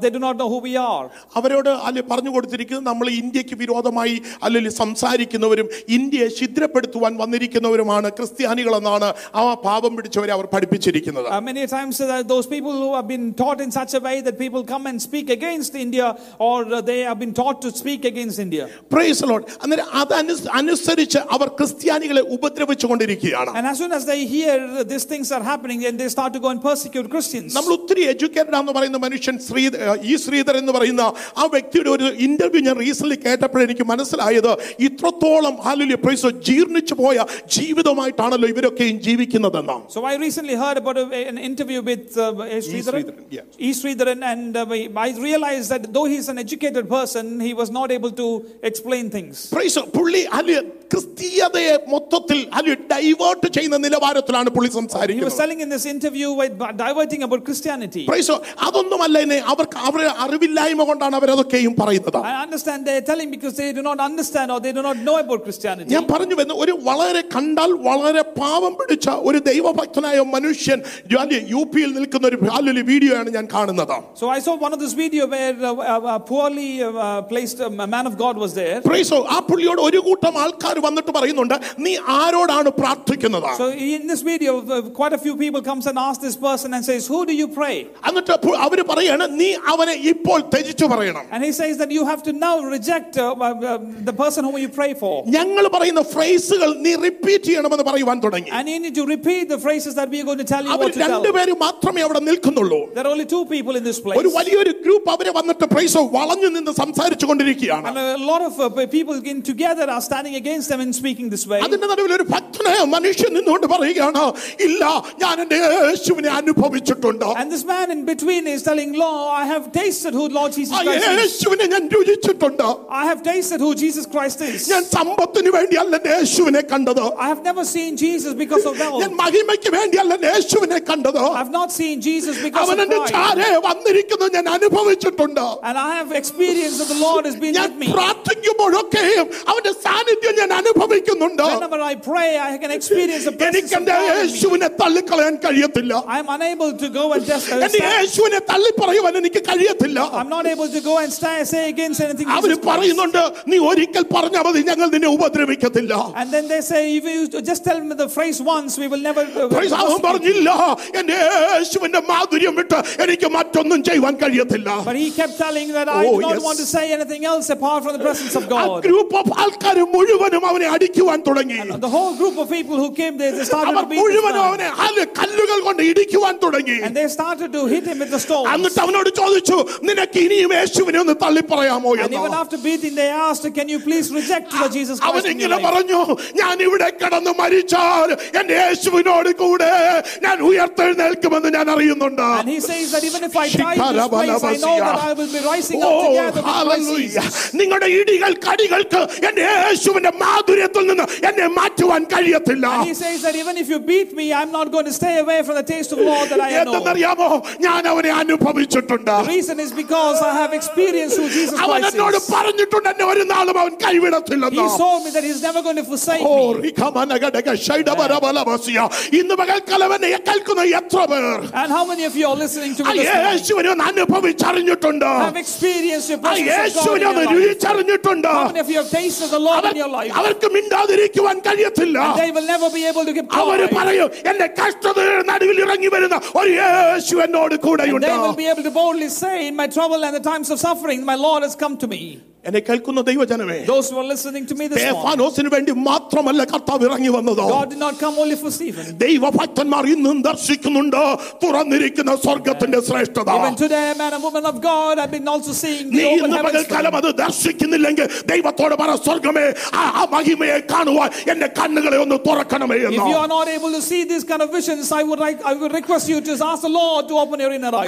They do not know who we are. അവരോട് പറഞ്ഞു കൊടുത്തിരിക്കുന്നത് നമ്മൾ ഇന്ത്യക്ക് വിരോധമായി അല്ലെങ്കിൽ സംസാരിക്കുന്നവരും ഇന്ത്യയെ ഛിദ്രപ്പെടുത്തുവാൻ വന്നിരിക്കുന്നവരുമാണ് ക്രിസ്ത്യാനികളെന്നാണ് ആ പാപം പിടിച്ചവരെ അവർ പഠിപ്പിച്ചിരിക്കുന്നത്. Many times those people who have been taught in such a way that people come and speak against India or they have been taught to speak against India. Praise the Lord. അന്നേരം അത് അനുസരിച്ച് അവർ ക്രിസ്ത്യാനികളെ ഉപദ്രവിച്ചുകൊണ്ടിരിക്കുകയാണ്. And as soon as they hear these things are happening and they start to go and persecute Christians. നമ്മൾ ഒത്തിരി educated ആണെന്ന് പറയുന്ന മനുഷ്യൻ ഈ ശ്രീധർ എന്ന് പറയുന്ന ആ വ്യക്തിയുടെ ഒരു ഇന്റർവ്യൂ ഞാൻ റീസെന്റ് കേട്ടപ്പോൾ എനിക്ക് മനസ്സിലായത് ഇത്രത്തോളം ഹല്ലേലൂയ പ്രൈസ് ദി ജീർണിച്ചു പോയ ജീവിതമായിട്ടാണല്ലോ ഇവരൊക്കെയും ജീവിക്കുന്നതെന്നാണ്. So I recently heard about an interview with Sridharan and I realized that though he is an educated person, he was not able to explain things. Praise പുള്ളി ഹല്ലേലൂയ ക്രിസ്തീയതയെ മൊത്തത്തിൽ hallelujah divert ചെയ്യുന്ന നിലവാരത്തിലാണ് പുള്ളി സംസാരിക്കുന്നത്. He was telling in this interview by diverting about Christianity. Praise അതൊന്നുമല്ല എന്നെ അവർക്ക് അവരുടെ അറിവില്ലായ്മ കൊണ്ടാണ് അവരതൊക്കെയും പറയുന്നത്. I understand they are telling because they do not understand or they do not know about Christianity. ഞാൻ പറഞ്ഞു വന്നു ഒരു വളരെ കണ്ടാൽ വളരെ പാവം പിടിച്ച ഒരു ദൈവഭക്തനായ മനുഷ്യൻ യുപിയിൽ നിൽക്കുന്ന ഒരു ഹല്ലേലൂയ വീഡിയോയാണ് ഞാൻ കാണുന്നത്. So I saw one of this video where a poorly placed a man of God was there. Praise so ആ പുള്ളിയോട് ഒരു കൂട്ടം ആൾക്കാർ വന്നിട്ട് പറയുന്നുണ്ട്, നീ ആരോടാണ് പ്രാർത്ഥിക്കുന്നത്? So in this video quite a few people comes and ask this person and says, who do you pray? എന്നിട്ട് അവർ പറയാണ്, നീ അവനെ ഇപ്പോൾ ത്യജിച്ചു പറയണം. And he says that you have to now reject the person whom you pray for. ഞങ്ങൾ പറയുന്ന ഫ്രേസുകൾ നീ repeat ചെയ്യണമെന്ന് പറയുവാൻ തുടങ്ങി. And you need to repeat the phrases that we are going to tell you what to tell. രണ്ട് പേര് മാത്രമേ അവിടെ നിൽക്കുന്നുള്ളൂ. There are only two people in this place. ഒരു വലിയൊരു ഗ്രൂപ്പ് അവരെ വന്നിട്ട് ഫ്രേസോ വളഞ്ഞു നിന്ന് സംസാരിച്ചു കൊണ്ടിരിക്കുകയാണ്. And a lot of people in together are standing against them and speaking this way. അതിന്റെ നടുവിൽ ഒരു ഭക്തനായ മനുഷ്യൻ നിന്നുകൊണ്ട് പറയുകയാണ്, ഇല്ല, ഞാൻ എൻ്റെ യേശുവിനെ അനുഭവിച്ചിട്ടുണ്ട്. And this man in between is telling, Lord, I have tasted who Lord Jesus Christ is. യേശുവിനെ ഞാൻ രുചിച്ചിട്ടുണ്ട്. I have tasted who Jesus Christ is. ഞാൻ സമ്പത്തിന് വേണ്ടിയല്ല യേശുവിനെ കണ്ടത്. I have never seen Jesus because of wealth. ഞാൻ മഹിമയ്ക്ക് വേണ്ടിയല്ല യേശുവിനെ കണ്ടത്. I have not seen Jesus because of pride. ചാരേ വന്നിരിക്കുന്നു ഞാൻ അനുഭവിച്ചിട്ടുണ്ട്. And I have experienced that the Lord has been with me. ഞാൻ പ്രാർത്ഥിക്കുമ്പോഴൊക്കെ അവന്റെ സാന്നിധ്യം ഞാൻ അനുഭവിക്കുന്നുണ്ടോ? Whenever I pray, I can experience the presence of God. എനിക്ക് യേശുവിനെ തള്ളിക്കളയാൻ കഴിയത്തില്ല. I am unable to go and just യേശുവിനെ തള്ളിപ്പറയാൻ എനിക്ക് കഴിയത്തില്ല. I am not able to go and say against anything. അവർ പറയുന്നുണ്ട്, നീ ഒരിക്കൽ പറഞ്ഞാൽ മതി, ഞങ്ങൾ നിന്നെ ഉപദ്രവിക്കത്തില്ല. And then they say, if you just tell me the phrase once, we will never. അവൻ പറഞ്ഞില്ല, എന്റെ യേശുവിന്റെ മാധുര്യം വിട്ട് എനിക്ക് മറ്റൊന്നും ചെയ്യാൻ കഴിയത്തില്ല. But he kept telling that I do not want to say anything else apart from the presence of God. A group of ആൾക്കാർ മുഴുവനും അവനെ അടിക്കുവാൻ തുടങ്ങി. The whole group of people who came there, they started to beat him. മുഴുവനും അവനെ കല്ലുകൾ കൊണ്ട് ഇടിക്കുവാൻ തുടങ്ങി. And they started to hit him with the stones. എന്നിട്ട് അവനോട് ചോദിച്ചു, നിനക്ക് ഇനിയും യേശുവിനെ ഒന്ന് തള്ളി പറയാമോ എന്ന്. And even after beating they asked, can you please reject the Jesus Christ? അവൻ ഇങ്ങനെ പറഞ്ഞു, ഞാൻ ഇവിടെ കിടന്ന് മരിച്ചാൽ എൻ്റെ യേശുവിനോട് കൂടെ ഞാൻ ഉയർത്തെഴുന്നേൽക്കുമെന്ന് ഞാൻ അറിയുന്നുണ്ട്. And he says that even if I die in this place, I know that I will be rising up together with Jesus. നിങ്ങളുടെ ഇടികൾ കടികൾക്ക് എൻ്റെ യേശുവിന്റെ മാധുര്യത്തിൽ നിന്ന് എന്നെ മാറ്റുവാൻ കഴിയത്തില്ല. And he says that even if you beat me, I'm not going to stay away from the taste of the Lord that I know. എന്തെന്നറിയാമോ, ഞാൻ അവനെ അനുഭവിച്ചിട്ടുണ്ട്. The reason is because I have experienced who Jesus Christ is. അവൻ എന്നോട് പറഞ്ഞിട്ടുണ്ട്, എന്നെ ഒരു നാളും അവൻ കൈവിടത്തില്ലെന്ന്. He told me that he's never going to forsake me. Oh, rikamanagadaga shaidabarabalabasiya. ഇന്ന് പകൽക്കാലവനെ കേൾക്കുന്ന എത്ര പേർ? And how many of you are listening to me this morning? യേശുവിനെ അനുഭവിച്ചറിഞ്ഞിട്ടുണ്ട്. Have experienced your presence. യേശുവിനെ രുചിച്ചറിഞ്ഞിട്ടുണ്ട്. How many of you have tasted the Lord in your life? അവർക്ക് മിണ്ടാതിരിക്കുവാൻ കഴിയത്തില്ല. They will never be able to keep quiet. അവർ പറയും, എൻ്റെ കഷ്ടതയുടെ നടുവിൽ ഇറങ്ങി വരുന്ന ഒരു യേശു എന്നോട് കൂടെയുണ്ട്. They will be able to boldly say, in my trouble and the times of suffering, my Lord has come to me. എന്നെ കേൾക്കുന്ന ദൈവജനമേ, സ്തെഫാനോസിന് വേണ്ടി മാത്രമല്ല കർത്താവ് ഇറങ്ങി വന്നത്. ദൈവഭക്തന്മാർ ഇന്നും ദർശിക്കുന്നുണ്ട് തുറന്നിരിക്കുന്ന സ്വർഗത്തിന്റെ ശ്രേഷ്ഠത. നീ ഇന്ന് പകൽക്കാലം അത് ദർശിക്കുന്നില്ലെങ്കിൽ ദൈവത്തോട് പറ, സ്വർഗമേ, ആ മഹിമയെ കാണുവാൻ എന്റെ കണ്ണുകളെ ഒന്ന് തുറക്കണമേ എന്ന്.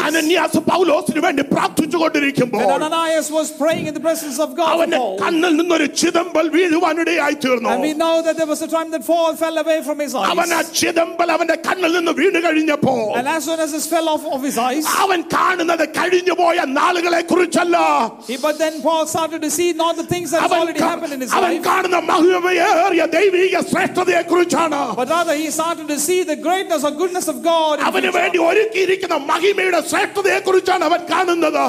അനനിയാസ് പൗലോസിന് വേണ്ടി പ്രാർത്ഥിച്ചുകൊണ്ടിരിക്കുമ്പോൾ അവന്റെ കണ്ണിൽ നിന്നൊരു ചിതമ്പൽ വീഴുവാനിടയായി തീർന്നു. അവൻ ആ ചിതമ്പൽ അവന്റെ കണ്ണിൽ നിന്ന് വീണു കഴിഞ്ഞപ്പോൾ അവൻ കാണുന്നത് കഴിഞ്ഞുപോയ നാളുകളെ കുറിച്ചല്ല, അവൻ കാണുന്ന മഹിമയേറിയ ദൈവിക ശ്രേഷ്ഠതയെ കുറിച്ചാണ്. അവന് വേണ്ടി ഒരുക്കിയിരിക്കുന്ന മഹിമയുടെ ശ്രേഷ്ഠതയെ കുറിച്ചാണ് അവൻ കാണുന്നത്.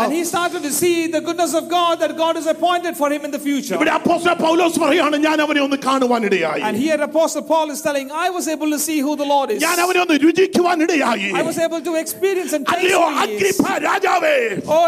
appointed for him in the future. But Apostle Paulus പറയാണ്, ഞാൻ അവനെ ഒന്ന് കാണുവാൻ ഇടയായി. And here Apostle Paul is telling, I was able to see who the Lord is. ഞാൻ അവനെ ഒന്ന് രുചിക്കുവാൻ ഇടയായി. I was able to experience and taste. അല്ലയോ അഗ്രിപ്പ രാജാവേ, oh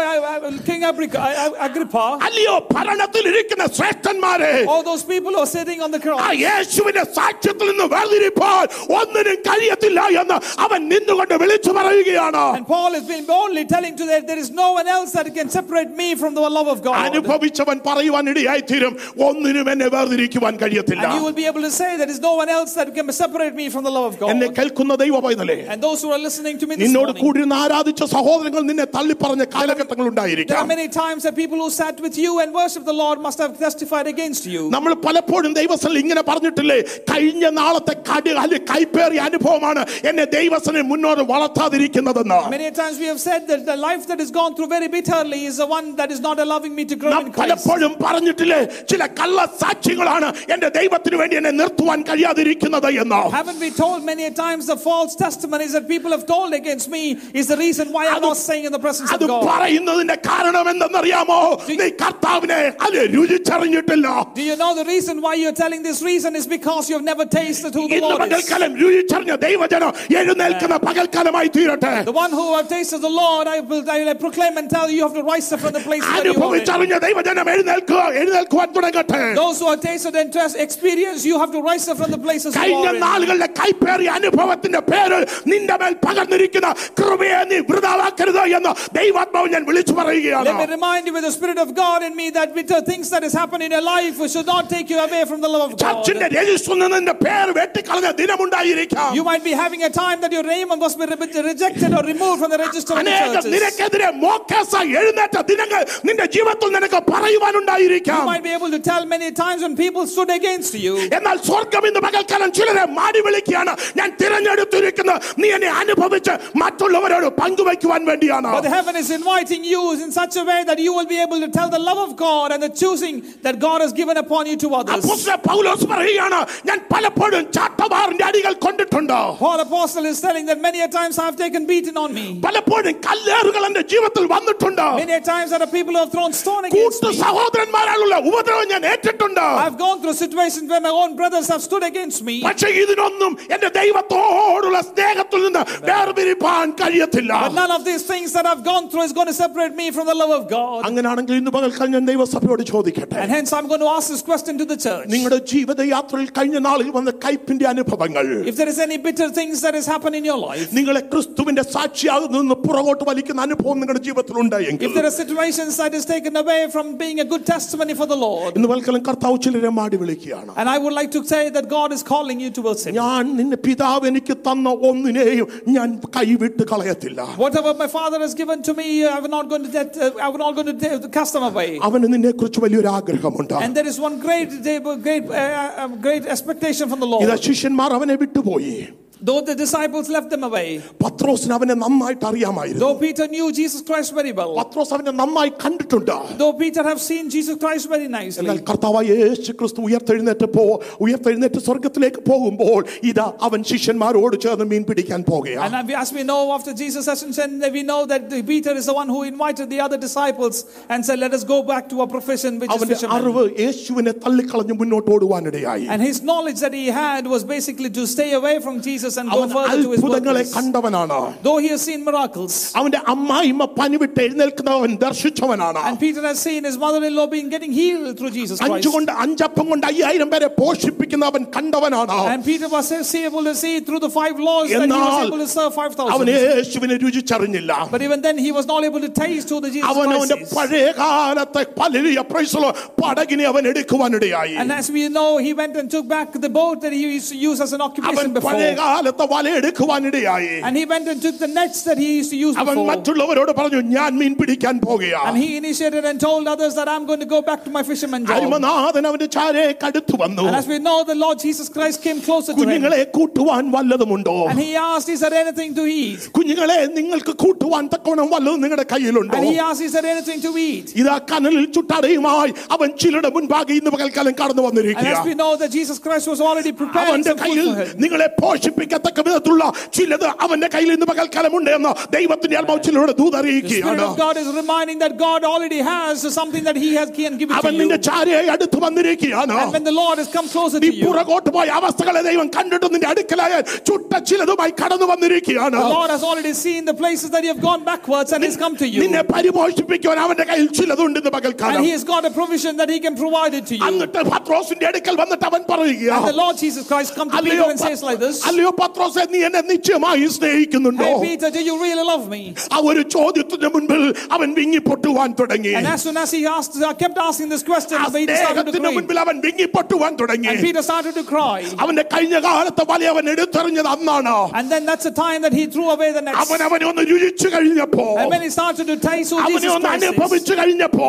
King Agripa, അല്ലയോ ഭരണത്തിൽ ഇരിക്കുന്ന ശ്രേഷ്ഠന്മാരെ, all those people who are sitting on the cross, ആ യേശുവിന്റെ സാക്ഷ്യത്തിൽ നിന്ന് വേർതിരിപ്പാൻ ഒന്നിനും കഴിയത്തില്ല എന്ന് അവൻ നിന്നുകൊണ്ട് വിളിച്ചു പറയുകയാണ്. And Paul is being boldly telling to them, there is no one else that can separate me from the love of God. അനുഭവിച്ചവൻ പറയുവാൻ ഇടയായി തീരും, ഒന്നിനും എന്നെ വേർതിരിക്കുവാൻ കഴിയത്തില്ല. And you will be able to say there is no one else that can separate me from the love of God. എന്നെ കേൾക്കുന്ന ദൈവവൈതലേ, and those who are listening to me this morning, നിന്നോട് കൂടിയിരുന്ന ആരാധിച്ച സഹോദരങ്ങൾ നിന്നെ തള്ളിപ്പറഞ്ഞ കാലഘട്ടങ്ങൾ ഉണ്ടായിരിക്കാം. There are many times that people who sat with you and worshiped the Lord must have testified against you. നമ്മൾ പലപ്പോഴും ദൈവത്തിൽ ഇങ്ങനെ പറഞ്ഞിട്ടില്ലേ, കഴിഞ്ഞ നാളത്തെ കൈപ്പേറിയ അനുഭവമാണ് എന്നെ ദൈവത്തിൽ മുന്നോട്ട് വളർത്താതിരിക്കുന്നതെന്ന്. Many times we have said that the life that has gone through very bitterly is the one that is not allowing me to grow. പലപ്പോഴും പറഞ്ഞിട്ടില്ലേ, ചില കള്ള സാക്ഷികളാണ് എന്റെ ദൈവത്തിന് വേണ്ടി എന്നെ നിർത്തുവാൻ കഴിയാതിരിക്കുന്നത് എന്ന്. Haven't we told many times the false testimonies that people have told against me is the reason why I'm not saying in the presence of God. അത് പറയുന്നതിന്റെ കാരണം എന്തെന്നറിയാമോ? നീ കർത്താവിനെ രുചിച്ചറിഞ്ഞിട്ടില്ല. Do you know the reason why you're telling this reason is because you have never tasted who the Lord is. പകൽക്കാലം രുചിച്ചറിഞ്ഞ ദൈവജനം എഴുന്നേൽക്കുന്ന പകൽക്കാലമായി തീരട്ടെ. The one who have tasted the Lord, I will proclaim and tell you, you have to rise up from the place where you are. ദൈവജനം എഴുന്നേൽക്കുവാൻ തുടങ്ങട്ടെ. Those who have tasted and experienced, you have to rise up from the places of your നാളുകളുടെ കൈപ്പേറിയ അനുഭവത്തിന്റെ പേരിൽ നിന്റെ മേൽ പകർന്നിരിക്കുന്ന കൃപയെ നീ വൃഥാവാക്കരുത് എന്ന് ദൈവാത്മാവ് ഞാൻ വിളിച്ചു പറയുകയാണ്. Let me remind you with the spirit of God in me that with the things that has happened in your life should not take you away from the love of God. ചർച്ചിന്റെ രജിസ്റ്ററിന്റെ പേര് വെട്ടിക്കളഞ്ഞ ദിനമുണ്ടായിരിക്കാം. You might be having a time that your name must be rejected or removed from the register of the churches. നിനക്കെതിരെ മോക്കസ എഴുന്നേറ്റ ദിനങ്ങൾ നിന്റെ ജീവിതത്തിൽ നിനക്ക് പറ പറയുവാനുണ്ടായിരിക്കാം. You might be able to tell many times when people stood against you. എന്നാൽ സ്വർഗ്ഗം ഇന്ന് പകൽക്കാലം ചിലരെ മാടി വിളിക്കുകയാണ്. ഞാൻ തിരഞ്ഞെടുത്തിരിക്കുന്നു നീ എന്നെ അനുഭവിച്ച് മറ്റുള്ളവരോട് പങ്കുവയ്ക്കുവാൻ വേണ്ടിയാണ്. But heaven is inviting you in such a way that you will be able to tell the love of God and the choosing that God has given upon you to others. അപ്പോസ്തലൻ പൗലോസ് പറയുകയാണ് ഞാൻ പലപ്പോഴും ചാട്ടവാറിന്റെ അടികൾ കൊണ്ടിട്ടുണ്ട്. Paul apostle is telling that many a times I have taken beating on me. പലപ്പോഴും കല്ലേറുകൾ എൻ്റെ ജീവിതത്തിൽ വന്നിട്ടുണ്ട്. Many a times that the people have thrown stone against me. സഹോദരന്മാരാലുള്ള ഉപദ്രവം ഞാൻ ഏറ്റിട്ടുണ്ട്. I have gone through situations where my own brothers have stood against me. പക്ഷേ ഇതിനൊന്നും എൻ്റെ ദൈവത്തോടുള്ള സ്നേഹത്തിൽ നിന്ന് വേർപിരിപ്പാൻ കഴിയത്തില്ല. But none of these things that I have gone through is going to separate me from the love of God. അങ്ങനെയാണെങ്കിൽ ഇന്ന് പകൽക്കാലം ഞാൻ ദൈവസഭയോട് ചോദിക്കട്ടെ. And hence I am going to ask this question to the church. നിങ്ങളുടെ ജീവിതയാത്രയിൽ കഴിഞ്ഞ നാളിൽ വന്ന കയ്പിന്റെ അനുഭവങ്ങൾ. If there is any bitter things that has happened in your life. നിങ്ങളെ ക്രിസ്തുവിന്റെ സാക്ഷിയാകുന്ന പുറകോട്ട് വലിക്കുന്ന അനുഭവം നിങ്ങളുടെ ജീവിതത്തിൽ ഉണ്ടായെങ്കിൽ. If there are situations that is taken away from being a good testimony for the Lord. ഇന്ന് വൽക്കലം കർത്താവ് ചിലരെ മാടി വിളിക്കുകയാണ്. And I would like to say that God is calling you towards him. ഞാൻ നിന്റെ പിതാവ് എനിക്ക് തന്ന ഒന്നിനെയും ഞാൻ കൈവിട്ട് കളയത്തില്ല. Whatever my father has given to me I am not going to cast them away. അവന് നിന്നെക്കുറിച്ച് വലിയൊരു ആഗ്രഹമുണ്ട്. And there is one great expectation from the Lord. ഇതാ ശിഷ്യന്മാർ അവനെ വിട്ടുപോയി. Though the disciples left them away. പത്രോസിനെ അവനെ നന്നായിട്ട് അറിയാമായിരുന്നു. Though Peter knew Jesus Christ very well. പത്രോസ് അവനെ നന്നായി കണ്ടിട്ടുണ്ട്. Though Peter have seen Jesus Christ very nicely. എന്നാൽ കർത്താവായ യേശുക്രിസ്തു ഉയർത്തെഴുന്നേറ്റ് സ്വർഗ്ഗത്തിലേക്ക് പോകുമ്പോൾ ഇതാ അവൻ ശിഷ്യന്മാരോട് ചേർന്ന് മീൻ പിടിക്കാൻ പോകുകയാണ്. And as we know after Jesus ascension we know that Peter is the one who invited the other disciples and said let us go back to our profession which is fishermen. അവന്റെ അറിവ് യേശുവിനെ തള്ളിക്കളഞ്ഞ് മുന്നോട്ട് ഓടുവാൻ ഇടയായി. And his knowledge that he had was basically to stay away from Jesus and go further to his workplace. Though he has seen miracles. അവന്റെ അമ്മായിമ്മ പനിവിട്ട് എഴുന്നേൽക്കുന്നവൻ ദർശിച്ചവനാണ്. And Peter has seen his mother-in-law being getting healed through Jesus Christ. അഞ്ചപ്പം കൊണ്ട് 5000 പേരെ പോഷിപ്പിക്കുന്നവൻ കണ്ടവനാണ്. And Peter was able to see through the five laws that he was able to serve 5000. അവൻ യേശുവിനെ രുചിച്ചറിഞ്ഞില്ല. But even then he was not able to taste who the Jesus Christ is. അവന്റെ പഴയകാലത്തെ പലരിയ പ്രൈസലോ പടകിനെ അവൻ എടുക്കുവാൻ ഇടയായി. And as we know he went and took back the boat that he used to use as an occupation before. And he went and took the nets that he used to use before. And he initiated and told others that I'm going to go back to my fisherman job. And as we know the Lord Jesus Christ came closer to him. And he asked is there anything to eat. And he asked is there anything to eat. And as we know that Jesus Christ was already preparing some food for him. പോഷിപ്പിക്കത്തക്ക വിധത്തിലുള്ള ചിലത് അവന്റെ കയ്യിൽ ഇന്ന് പകൽക്കാലമുണ്ട് എന്ന് ദൈവത്തിന്റെ ആത്മാവ് ചിലരോട് ദൂത് അറിയിക്കുകയാണ്. അവൻ നിന്റെ ചാരയായി അടുത്ത് വന്നിരിക്കുകയാണ്. നീ പുറകോട്ട് പോയ അവസ്ഥകളെ ദൈവം കണ്ടിട്ട് നിന്റെ അടുക്കലായ ചുട്ട ചിലതുമായി കടന്നു വന്നിരിക്കുകയാണ്. നിന്നെ പരിപോഷിപ്പിക്കുവാൻ അവന്റെ കയ്യിൽ ചിലതുണ്ട് ഇന്ന് പകൽക്കാലം. എന്നിട്ട് പത്രോസിന്റെ അടുക്കൽ വന്നിട്ട് അവൻ പറയുകയാണ് അല്ലയോ പത്രോസേ നീ എന്നെ നിശ്ചയമായി സ്നേഹിക്കുന്നുണ്ടോ? ആ ഒരു ചോദ്യത്തിന് മുൻപിൽ അവൻ വിങ്ങിപ്പൊട്ടുവാൻ തുടങ്ങി. അവന്റെ കഴിഞ്ഞ കാലത്തെ വല അവൻ എടുത്തെറിഞ്ഞത് അന്നാണ്. അവൻ അവനെ ഒന്ന് രുചിച്ചു കഴിഞ്ഞപ്പോ അവനെ ഒന്ന് അനുഭവിച്ചു കഴിഞ്ഞപ്പോ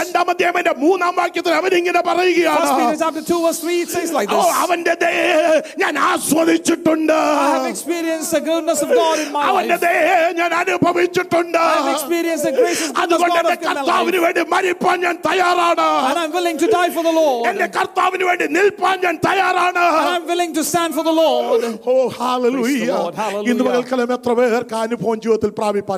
രണ്ടാമത്തെ മൂന്നാം വാക്യത്തിൽ അവനിങ്ങനെ പറയുകയാണ് അവന്റെ ഞാൻ ആസ്വദിച്ചിട്ടുണ്ട്. അവന്റെ ഞാൻ അനുഭവിച്ചിട്ടുണ്ട്. അതുകൊണ്ട് എന്റെ കർത്താവിന് വേണ്ടി മരിപ്പാൻ ഞാൻ തയ്യാറാണ്. എന്റെ കർത്താവിന് വേണ്ടി നിൽപ്പാൻ ഞാൻ തയ്യാറാണ്. ഇന്ന് പകൽക്കാലം എത്ര പേർക്ക് അനുഭവം ജീവിതത്തിൽ പ്രാപിപ്പാൻ?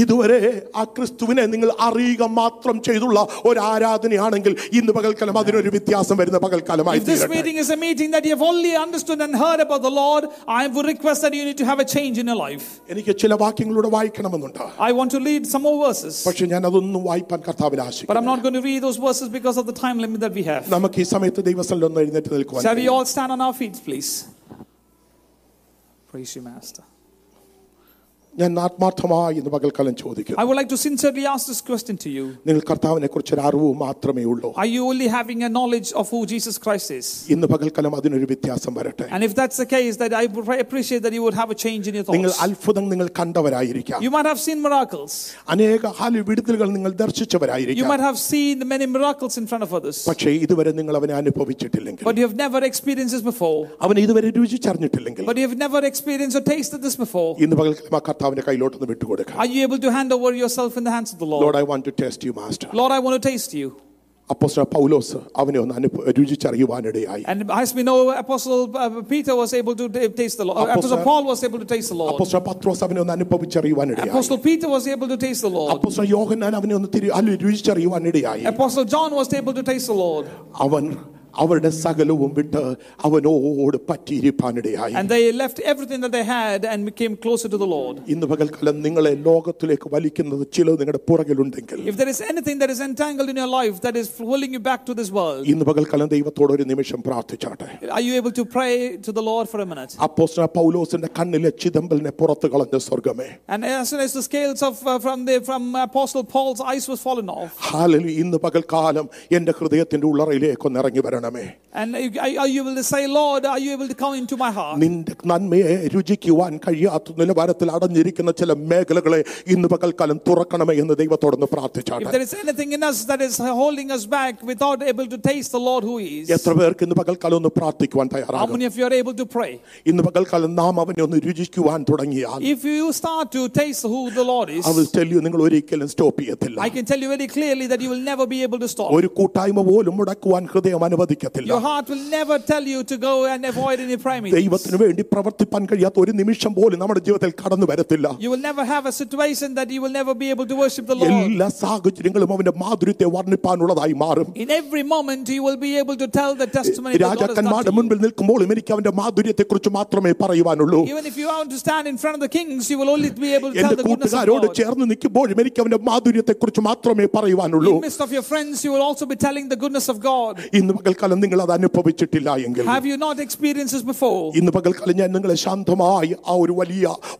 ഇതുവരെ ആ ക്രിസ്തുവിനെ നിങ്ങൾ അറിയുക മാത്രം ചെയ്തുള്ള ഒരു ആരാധനയാണെങ്കിൽ ഇന്ന് പകൽക്കാലം അതിനൊരു വ്യത്യാസം വരുന്ന പകൽക്കാലമായി. എനിക്ക് ചില വാക്യങ്ങളിലൂടെ വായിക്കണമെന്നുണ്ട്. പക്ഷേ ഞാൻ അതൊന്നും വായിപ്പാൻ കർത്താവിൽ ആശിക്കുന്നു. നമുക്ക് ഈ സമയത്ത് ദൈവസന്നിധിയിൽ ഒന്ന് എഴുന്നേറ്റ് നിൽക്കുവാൻ. Shall we all stand on our feet, please? Praise you, Master. ഞാൻ ആത്മാർത്ഥമായി ഇന്ന് പകൽക്കാലം ചോദിക്കുന്നു. I would like to sincerely ask this question to you. നിങ്ങൾ കർത്താവിനെക്കുറിച്ച് ഒരു അറിവ് മാത്രമേ ഉള്ളൂ. Are you only having a knowledge of who Jesus Christ is? ഇന്ന് പകൽക്കാലം അതിനൊരു വ്യത്യാസം വരട്ടെ. And if that's the case, that I appreciate that you would have a change in your thoughts. നിങ്ങൾ അത്ഭുതം നിങ്ങൾ കണ്ടവരായിരിക്കാം. You might have seen miracles. അനേക അത്ഭുതങ്ങൾ നിങ്ങൾ ദർശിച്ചവരായിരിക്കാം. You might have seen many miracles in front of others. പക്ഷേ ഇതുവരെ നിങ്ങൾ അവനെ അനുഭവിച്ചിട്ടില്ലെങ്കിൽ. But you have never experienced this before. അവൻ ഇതുവരെ രുചിച്ചറിഞ്ഞിട്ടില്ലെങ്കിൽ. But you have never experienced or tasted this before. ഇന്ന് പകൽക്കാലം അവന്റെ കയ്യിലോട്ടൊന്ന് വിട്ടുകൊടുക്കുക. Are you able to hand over yourself in the hands of the Lord? Lord, I want to taste you, Master. Lord, I want to taste you. Apostle Paulus avane on രുചിച്ചറിയുവാനിടയായി. And as we know, Apostle Peter was able to taste the Lord. Apostle Paul was able to taste the Lord. Apostle Petros avane on അനുഭവിച്ചറിയുവാനിടയായി. Apostle Peter was able to taste the Lord. Apostle Yohannan avane on രുചിച്ചറിയുവാനിടയായി. Apostle John was able to taste the Lord. Avan അവരുടെ സകലവും വിട്ട് അവനോട് പറ്റിയിരിപ്പാനിടയായി. And they left everything that they had and became closer to the Lord. ഇന്ന് പകൽക്കാലം നിങ്ങളെ ലോകത്തിലേക്ക് വലിക്കുന്നത് ചിലത് നിങ്ങളുടെ പുറകിലുണ്ടെങ്കിൽ, if there is anything that is entangled in your life that is pulling you back to this world, ഇന്ന് പകൽക്കാലം ദൈവത്തോട് ഒരു നിമിഷം പ്രാർത്ഥിച്ചാട്ടെ. Are you able to pray to the Lord for a minute? അപ്പോസ്തല പൗലോസിന്റെ കണ്ണിലെ ചിതമ്പലിനെ പുറത്തു കളഞ്ഞ സ്വർഗ്ഗമേ. And as soon as the scales of from Apostle Paul's eyes was fallen off. Hallelujah. ഇന്ന് പകൽക്കാലം എൻ്റെ ഹൃദയത്തിന്റെ ഉള്ളറയിലേക്ക് ഒന്ന് ഇറങ്ങി വരണം. And are you able to say, Lord, are you able to come into my heart? നിന്റെ നന്മയെ രുചിക്കുവാൻ കഴിയാത്ത നിലവാരത്തിൽ അടഞ്ഞിരിക്കുന്ന ചില മേഖലകളെ ഇന്ന് പകൽക്കാലം തുറക്കണമേ എന്ന് ദൈവത്തോടൊന്ന് പ്രാർത്ഥിച്ചാട്ടെ. If there is anything in us that is holding us back without able to taste the Lord who is. എത്ര പേർക്ക് ഇന്ന് പകൽക്കാലം ഒന്ന് പ്രാർത്ഥിക്കുവാൻ തയ്യാറാണ്? How many of you are able to pray? ഇന്ന് പകൽക്കാലം നാം അവനെ ഒന്ന് രുചിക്കുവാൻ തുടങ്ങിയാൽ, if you start to taste who the Lord is, I will tell you, നിങ്ങൾ ഒരിക്കലും stop ചെയ്യത്തില്ല. I can tell you very clearly that you will never be able to stop. ഒരു കൂട്ടായ്മ പോലും മുടക്കുവാൻ ഹൃദയം അനുവദിക്കും. Your heart will never tell you to go and avoid any primings. ദൈവത്തിനു വേണ്ടി പ്രവർത്തിപ്പാൻ കഴിയാത്ത ഒരു നിമിഷം പോലും നമ്മുടെ ജീവിതത്തിൽ കടന്നു വരത്തില്ല. You will never have a situation that you will never be able to worship the Lord. എല്ലാ സാഹചര്യങ്ങളും അവന്റെ മാധുര്യത്തെ വർണ്ണിപ്പാനുള്ളതായി മാറും. In every moment you will be able to tell the testimony of the Lord. രാജാക്കന്മാരുടെ മുൻപിൽ നിൽക്കുമ്പോൾ എനിക്ക് അവന്റെ മാധുര്യത്തെക്കുറിച്ച് മാത്രമേ പറയുവാനുള്ളൂ. Even if you want to stand in front of the kings, you will only be able to tell the goodness of God. അവരോട് ചേർന്ന് നിൽക്കുമ്പോൾ എനിക്ക് അവന്റെ മാധുര്യത്തെക്കുറിച്ച് മാത്രമേ പറയുവാനുള്ളൂ. In the midst of your friends, you will also be telling the goodness of God. ഇന്ന് പകൽക്കാലം നിങ്ങൾ അത് അനുഭവിച്ചിട്ടില്ല എങ്കിൽ, have you not experienced this before? ഇന്ന് പകൽക്കാലം ഞാൻ നിങ്ങളെ ശാന്തമായി ആ ഒരു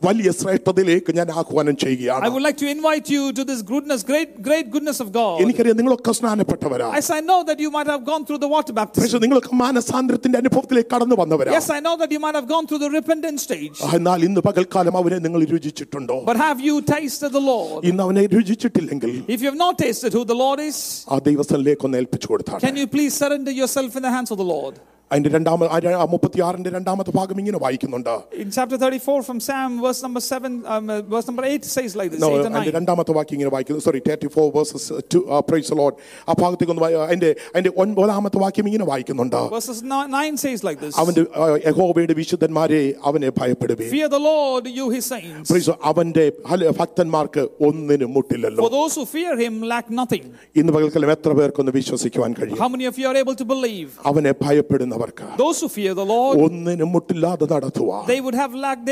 വലിയ ശ്രേഷ്ഠതയിലേക്ക് ഞാൻ ആഹ്വാനം ചെയ്യുകയാണ്. I would like to invite you to this goodness, great goodness of God. എനിക്കറിയാം നിങ്ങളൊക്കെ സ്നാനപ്പെട്ടവരാണ്. Yes, I know that you might have gone through the water baptism. പക്ഷേ നിങ്ങൾക്ക് മാനസാന്തരത്തിന്റെ അനുഭവത്തിലേക്ക് കടന്നു വന്നവരാണ്. Yes, I know that you might have gone through the repentance stage. എന്നാൽ ഇന്ന് പകൽക്കാലം അവനെ നിങ്ങൾ രുചിച്ചിട്ടുണ്ടോ? But have you tasted the Lord? ഇന്ന് അവനെ രുചിച്ചിട്ടില്ലെങ്കിൽ, if you have not tasted who the Lord is, ആ ദൈവസ്ഥലേക്ക് ഒന്ന് ഏൽപ്പിച്ചു കൊടുത്താട്ടെ. Can you please surrender yourself in the hands of the Lord? And in 36th രണ്ടാമത്തെ ഭാഗം ഇങ്ങനെ വായിക്കുന്നുണ്ട്. In chapter 34 from Psalm verse number 7 verse number 8 says like this. No, and രണ്ടാമത്തെ വാക്യം ഇങ്ങനെ വായിക്കുന്നു. Sorry, 34 verses 2 praise the Lord. ആ ഭാഗത്തേക്കൊന്ന് അതിന്റെ 9th വാക്യം ഇങ്ങനെ വായിക്കുന്നുണ്ട്. Verse 9 says like this. അവന്റെ യഹോവയുടെ വിശുദ്ധന്മാരെ അവനെ ഭയപ്പെടുവീൻ. Fear the Lord you his saints. Praise അവന്റെ ഭക്തന്മാർക്ക് ഒന്നിനും മുട്ടില്ലല്ലോ. For those who fear him lack nothing. ഇന്ന് പകൽക്കാലം എത്ര പേർക്കൊന്ന് വിശ്വസിക്കുവാൻ കഴിയും? How many of you are able to believe? അവനെ ഭയപ്പെടുന്ന those who fear the Lord, ഒന്നിനും മുട്ടില്ലാതെ നടത്തുവാൻ, they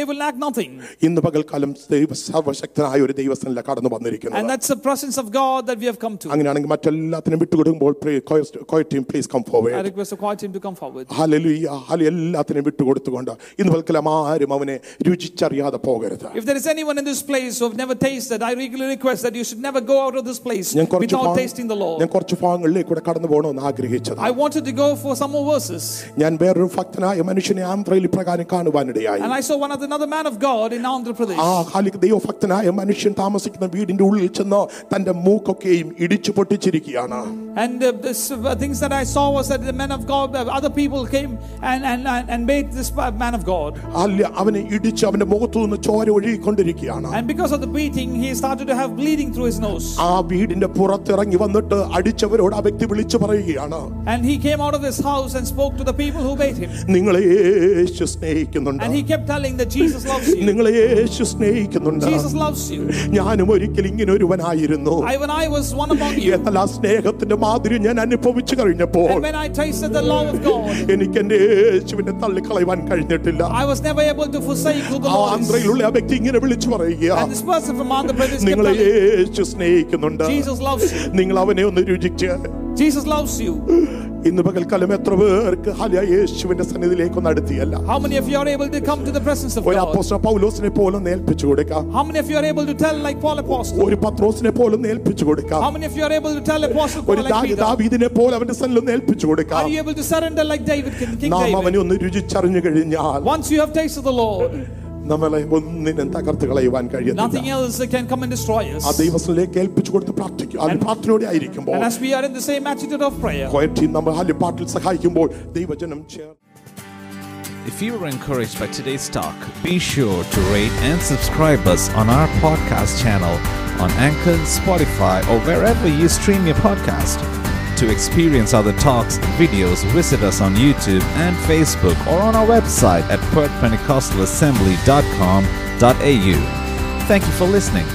will lack nothing. ഇന്ന് പകൽക്കാലം സർവശക്തനായ ഒരു ദൈവസന്നിധിയിൽ കടന്നു വന്നിരിക്കുന്നു. And that's the presence of God that we have come to. അങ്ങനെയാണെങ്കിൽ മറ്റെല്ലാത്തിനും വിട്ടുകൊടുക്കുമ്പോൾ quiet team please come forward. I request the quiet team to come forward. Hallelujah. എല്ലാത്തിനും വിട്ടുകൊടുത്തുകൊണ്ട് ഇന്ന് പകൽക്കാലം ആരും അവനെ രുചിച്ചറിയാതെ പോകരുത്. If there is anyone in this place who have never tasted, I regularly request that you should never go out of this place without tasting the Lord. ഞാൻ കുറച്ച് ഭാഗങ്ങളിലേക്ക് കടന്നു പോകണമെന്ന് ആഗ്രഹിച്ചത്. I wanted to go for some more verses. ഞാൻ വേറൊരു ഭക്തനായ മനുഷ്യനെ ആന്ധ്രയിൽ പ്രകാരം കാണുവാനിടയായി. And I saw another man of God in Andhra Pradesh. ആ കാലിക ദൈവഭക്തനായ മനുഷ്യൻ താമസിക്കുന്ന വീടിന്റെ ഉള്ളിൽ ചെന്ന് തന്റെ മൂക്കൊക്കെയും ഇടിച്ചു പൊട്ടിച്ചിരിക്കുകയാണ്. And this things that I saw was that the man of God, other people came and made this man of God. അല്ല അവനെ ഇടിച്ചു അവന്റെ മുഖത്തു നിന്ന് ചോര ഒഴുകിക്കൊണ്ടിരിക്കുകയാണ്. And because of the beating he started to have bleeding through his nose. ആ വീടിന്റെ പുറത്തിറങ്ങി വന്നിട്ട് അടിച്ചവരോട് ആ വ്യക്തി വിളിച്ചു പറയുകയാണ്. And he came out of his house and spoke to the people who made him. നിങ്ങളെ യേശു സ്നേഹിക്കുന്നുണ്ട്. And he kept telling that Jesus loves you. നിങ്ങളെ യേശു സ്നേഹിക്കുന്നുണ്ട്. Jesus loves you. ഞാനും ഒരിക്കൽ ഇങ്ങനെ ഒരുവനായിരുന്നു. I was one among you. എന്നാൽ ആ സ്നേഹത്തിന്റെ മാധുര്യം ഞാൻ അനുഭവിച്ചു കഴിഞ്ഞപ്പോൾ, and when I tasted the love of God, എനിക്ക് എൻ്റെ യേശുവിനെ തള്ളിക്കളയാൻ കഴിഞ്ഞിട്ടില്ല. I was never able to forsake who the Lord is. ആന്ധ്രയിലുള്ള ആ വ്യക്തി ഇങ്ങനെ വിളിച്ചു പറയുകയാണ്. And this person from Andhra Pradesh, നിങ്ങളെ യേശു സ്നേഹിക്കുന്നുണ്ട്. Jesus loves you. നിങ്ങൾ അവനെ ഒന്ന് രുചിച്ച്. Jesus loves you. ഇന്ന് പകൽക്കാലം എത്ര പേർക്ക് ഹല്ലേലൂയ യേശുവിന്റെ സന്നിധിയിലേക്ക് ഒന്ന് അടുത്തിയല്ല? How many of you are able to come to the presence of God? ഒരു അപ്പോസ്തലൻ പൗലോസിനെ പോലെ നേൽപ്പിച്ചു കൊടുക്കുക. How many of you are able to tell like Paul apostle? ഒരു പത്രോസിനെ പോലെ നേൽപ്പിച്ചു കൊടുക്കുക. How many of you are able to tell apostle Paul like Peter? ഒരു ദാവീദിനെ പോലെ അവന്റെ സന്നിധിയിൽ നേൽപ്പിച്ചു കൊടുക്കുക. Are you able to surrender like David, King David? നാം അവനെ ഒന്ന് രുചിച്ചറിഞ്ഞു കഴിഞ്ഞാൽ Once you have tasted the Lord, നമ്മളെ ഒന്നിനും തകർത്ത് കളയുവാൻ കഴിയില്ല. Nothing else can come and destroy us. ആ ദൈവസന്നിധിയിലേക്ക് ഏൽപ്പിച്ചു കൊടുത്ത് പ്രാർത്ഥിക്കുക. ആ പ്രാർത്ഥനയോടെ ആയിരിക്കുമ്പോൾ And as we are in the same attitude of prayer, കോയറ്റി നമ്മൾ ഹല്ലുപാട്ടിൽ സഹായിക്കുമ്പോൾ ദൈവജനം ചേർ. If you were encouraged by today's talk, be sure to rate and subscribe us on our podcast channel on Anchor, Spotify, or wherever you stream your podcast. To experience other talks and videos, visit us on YouTube and Facebook or on our website at perthpentecostalassembly.com.au. Thank you for listening.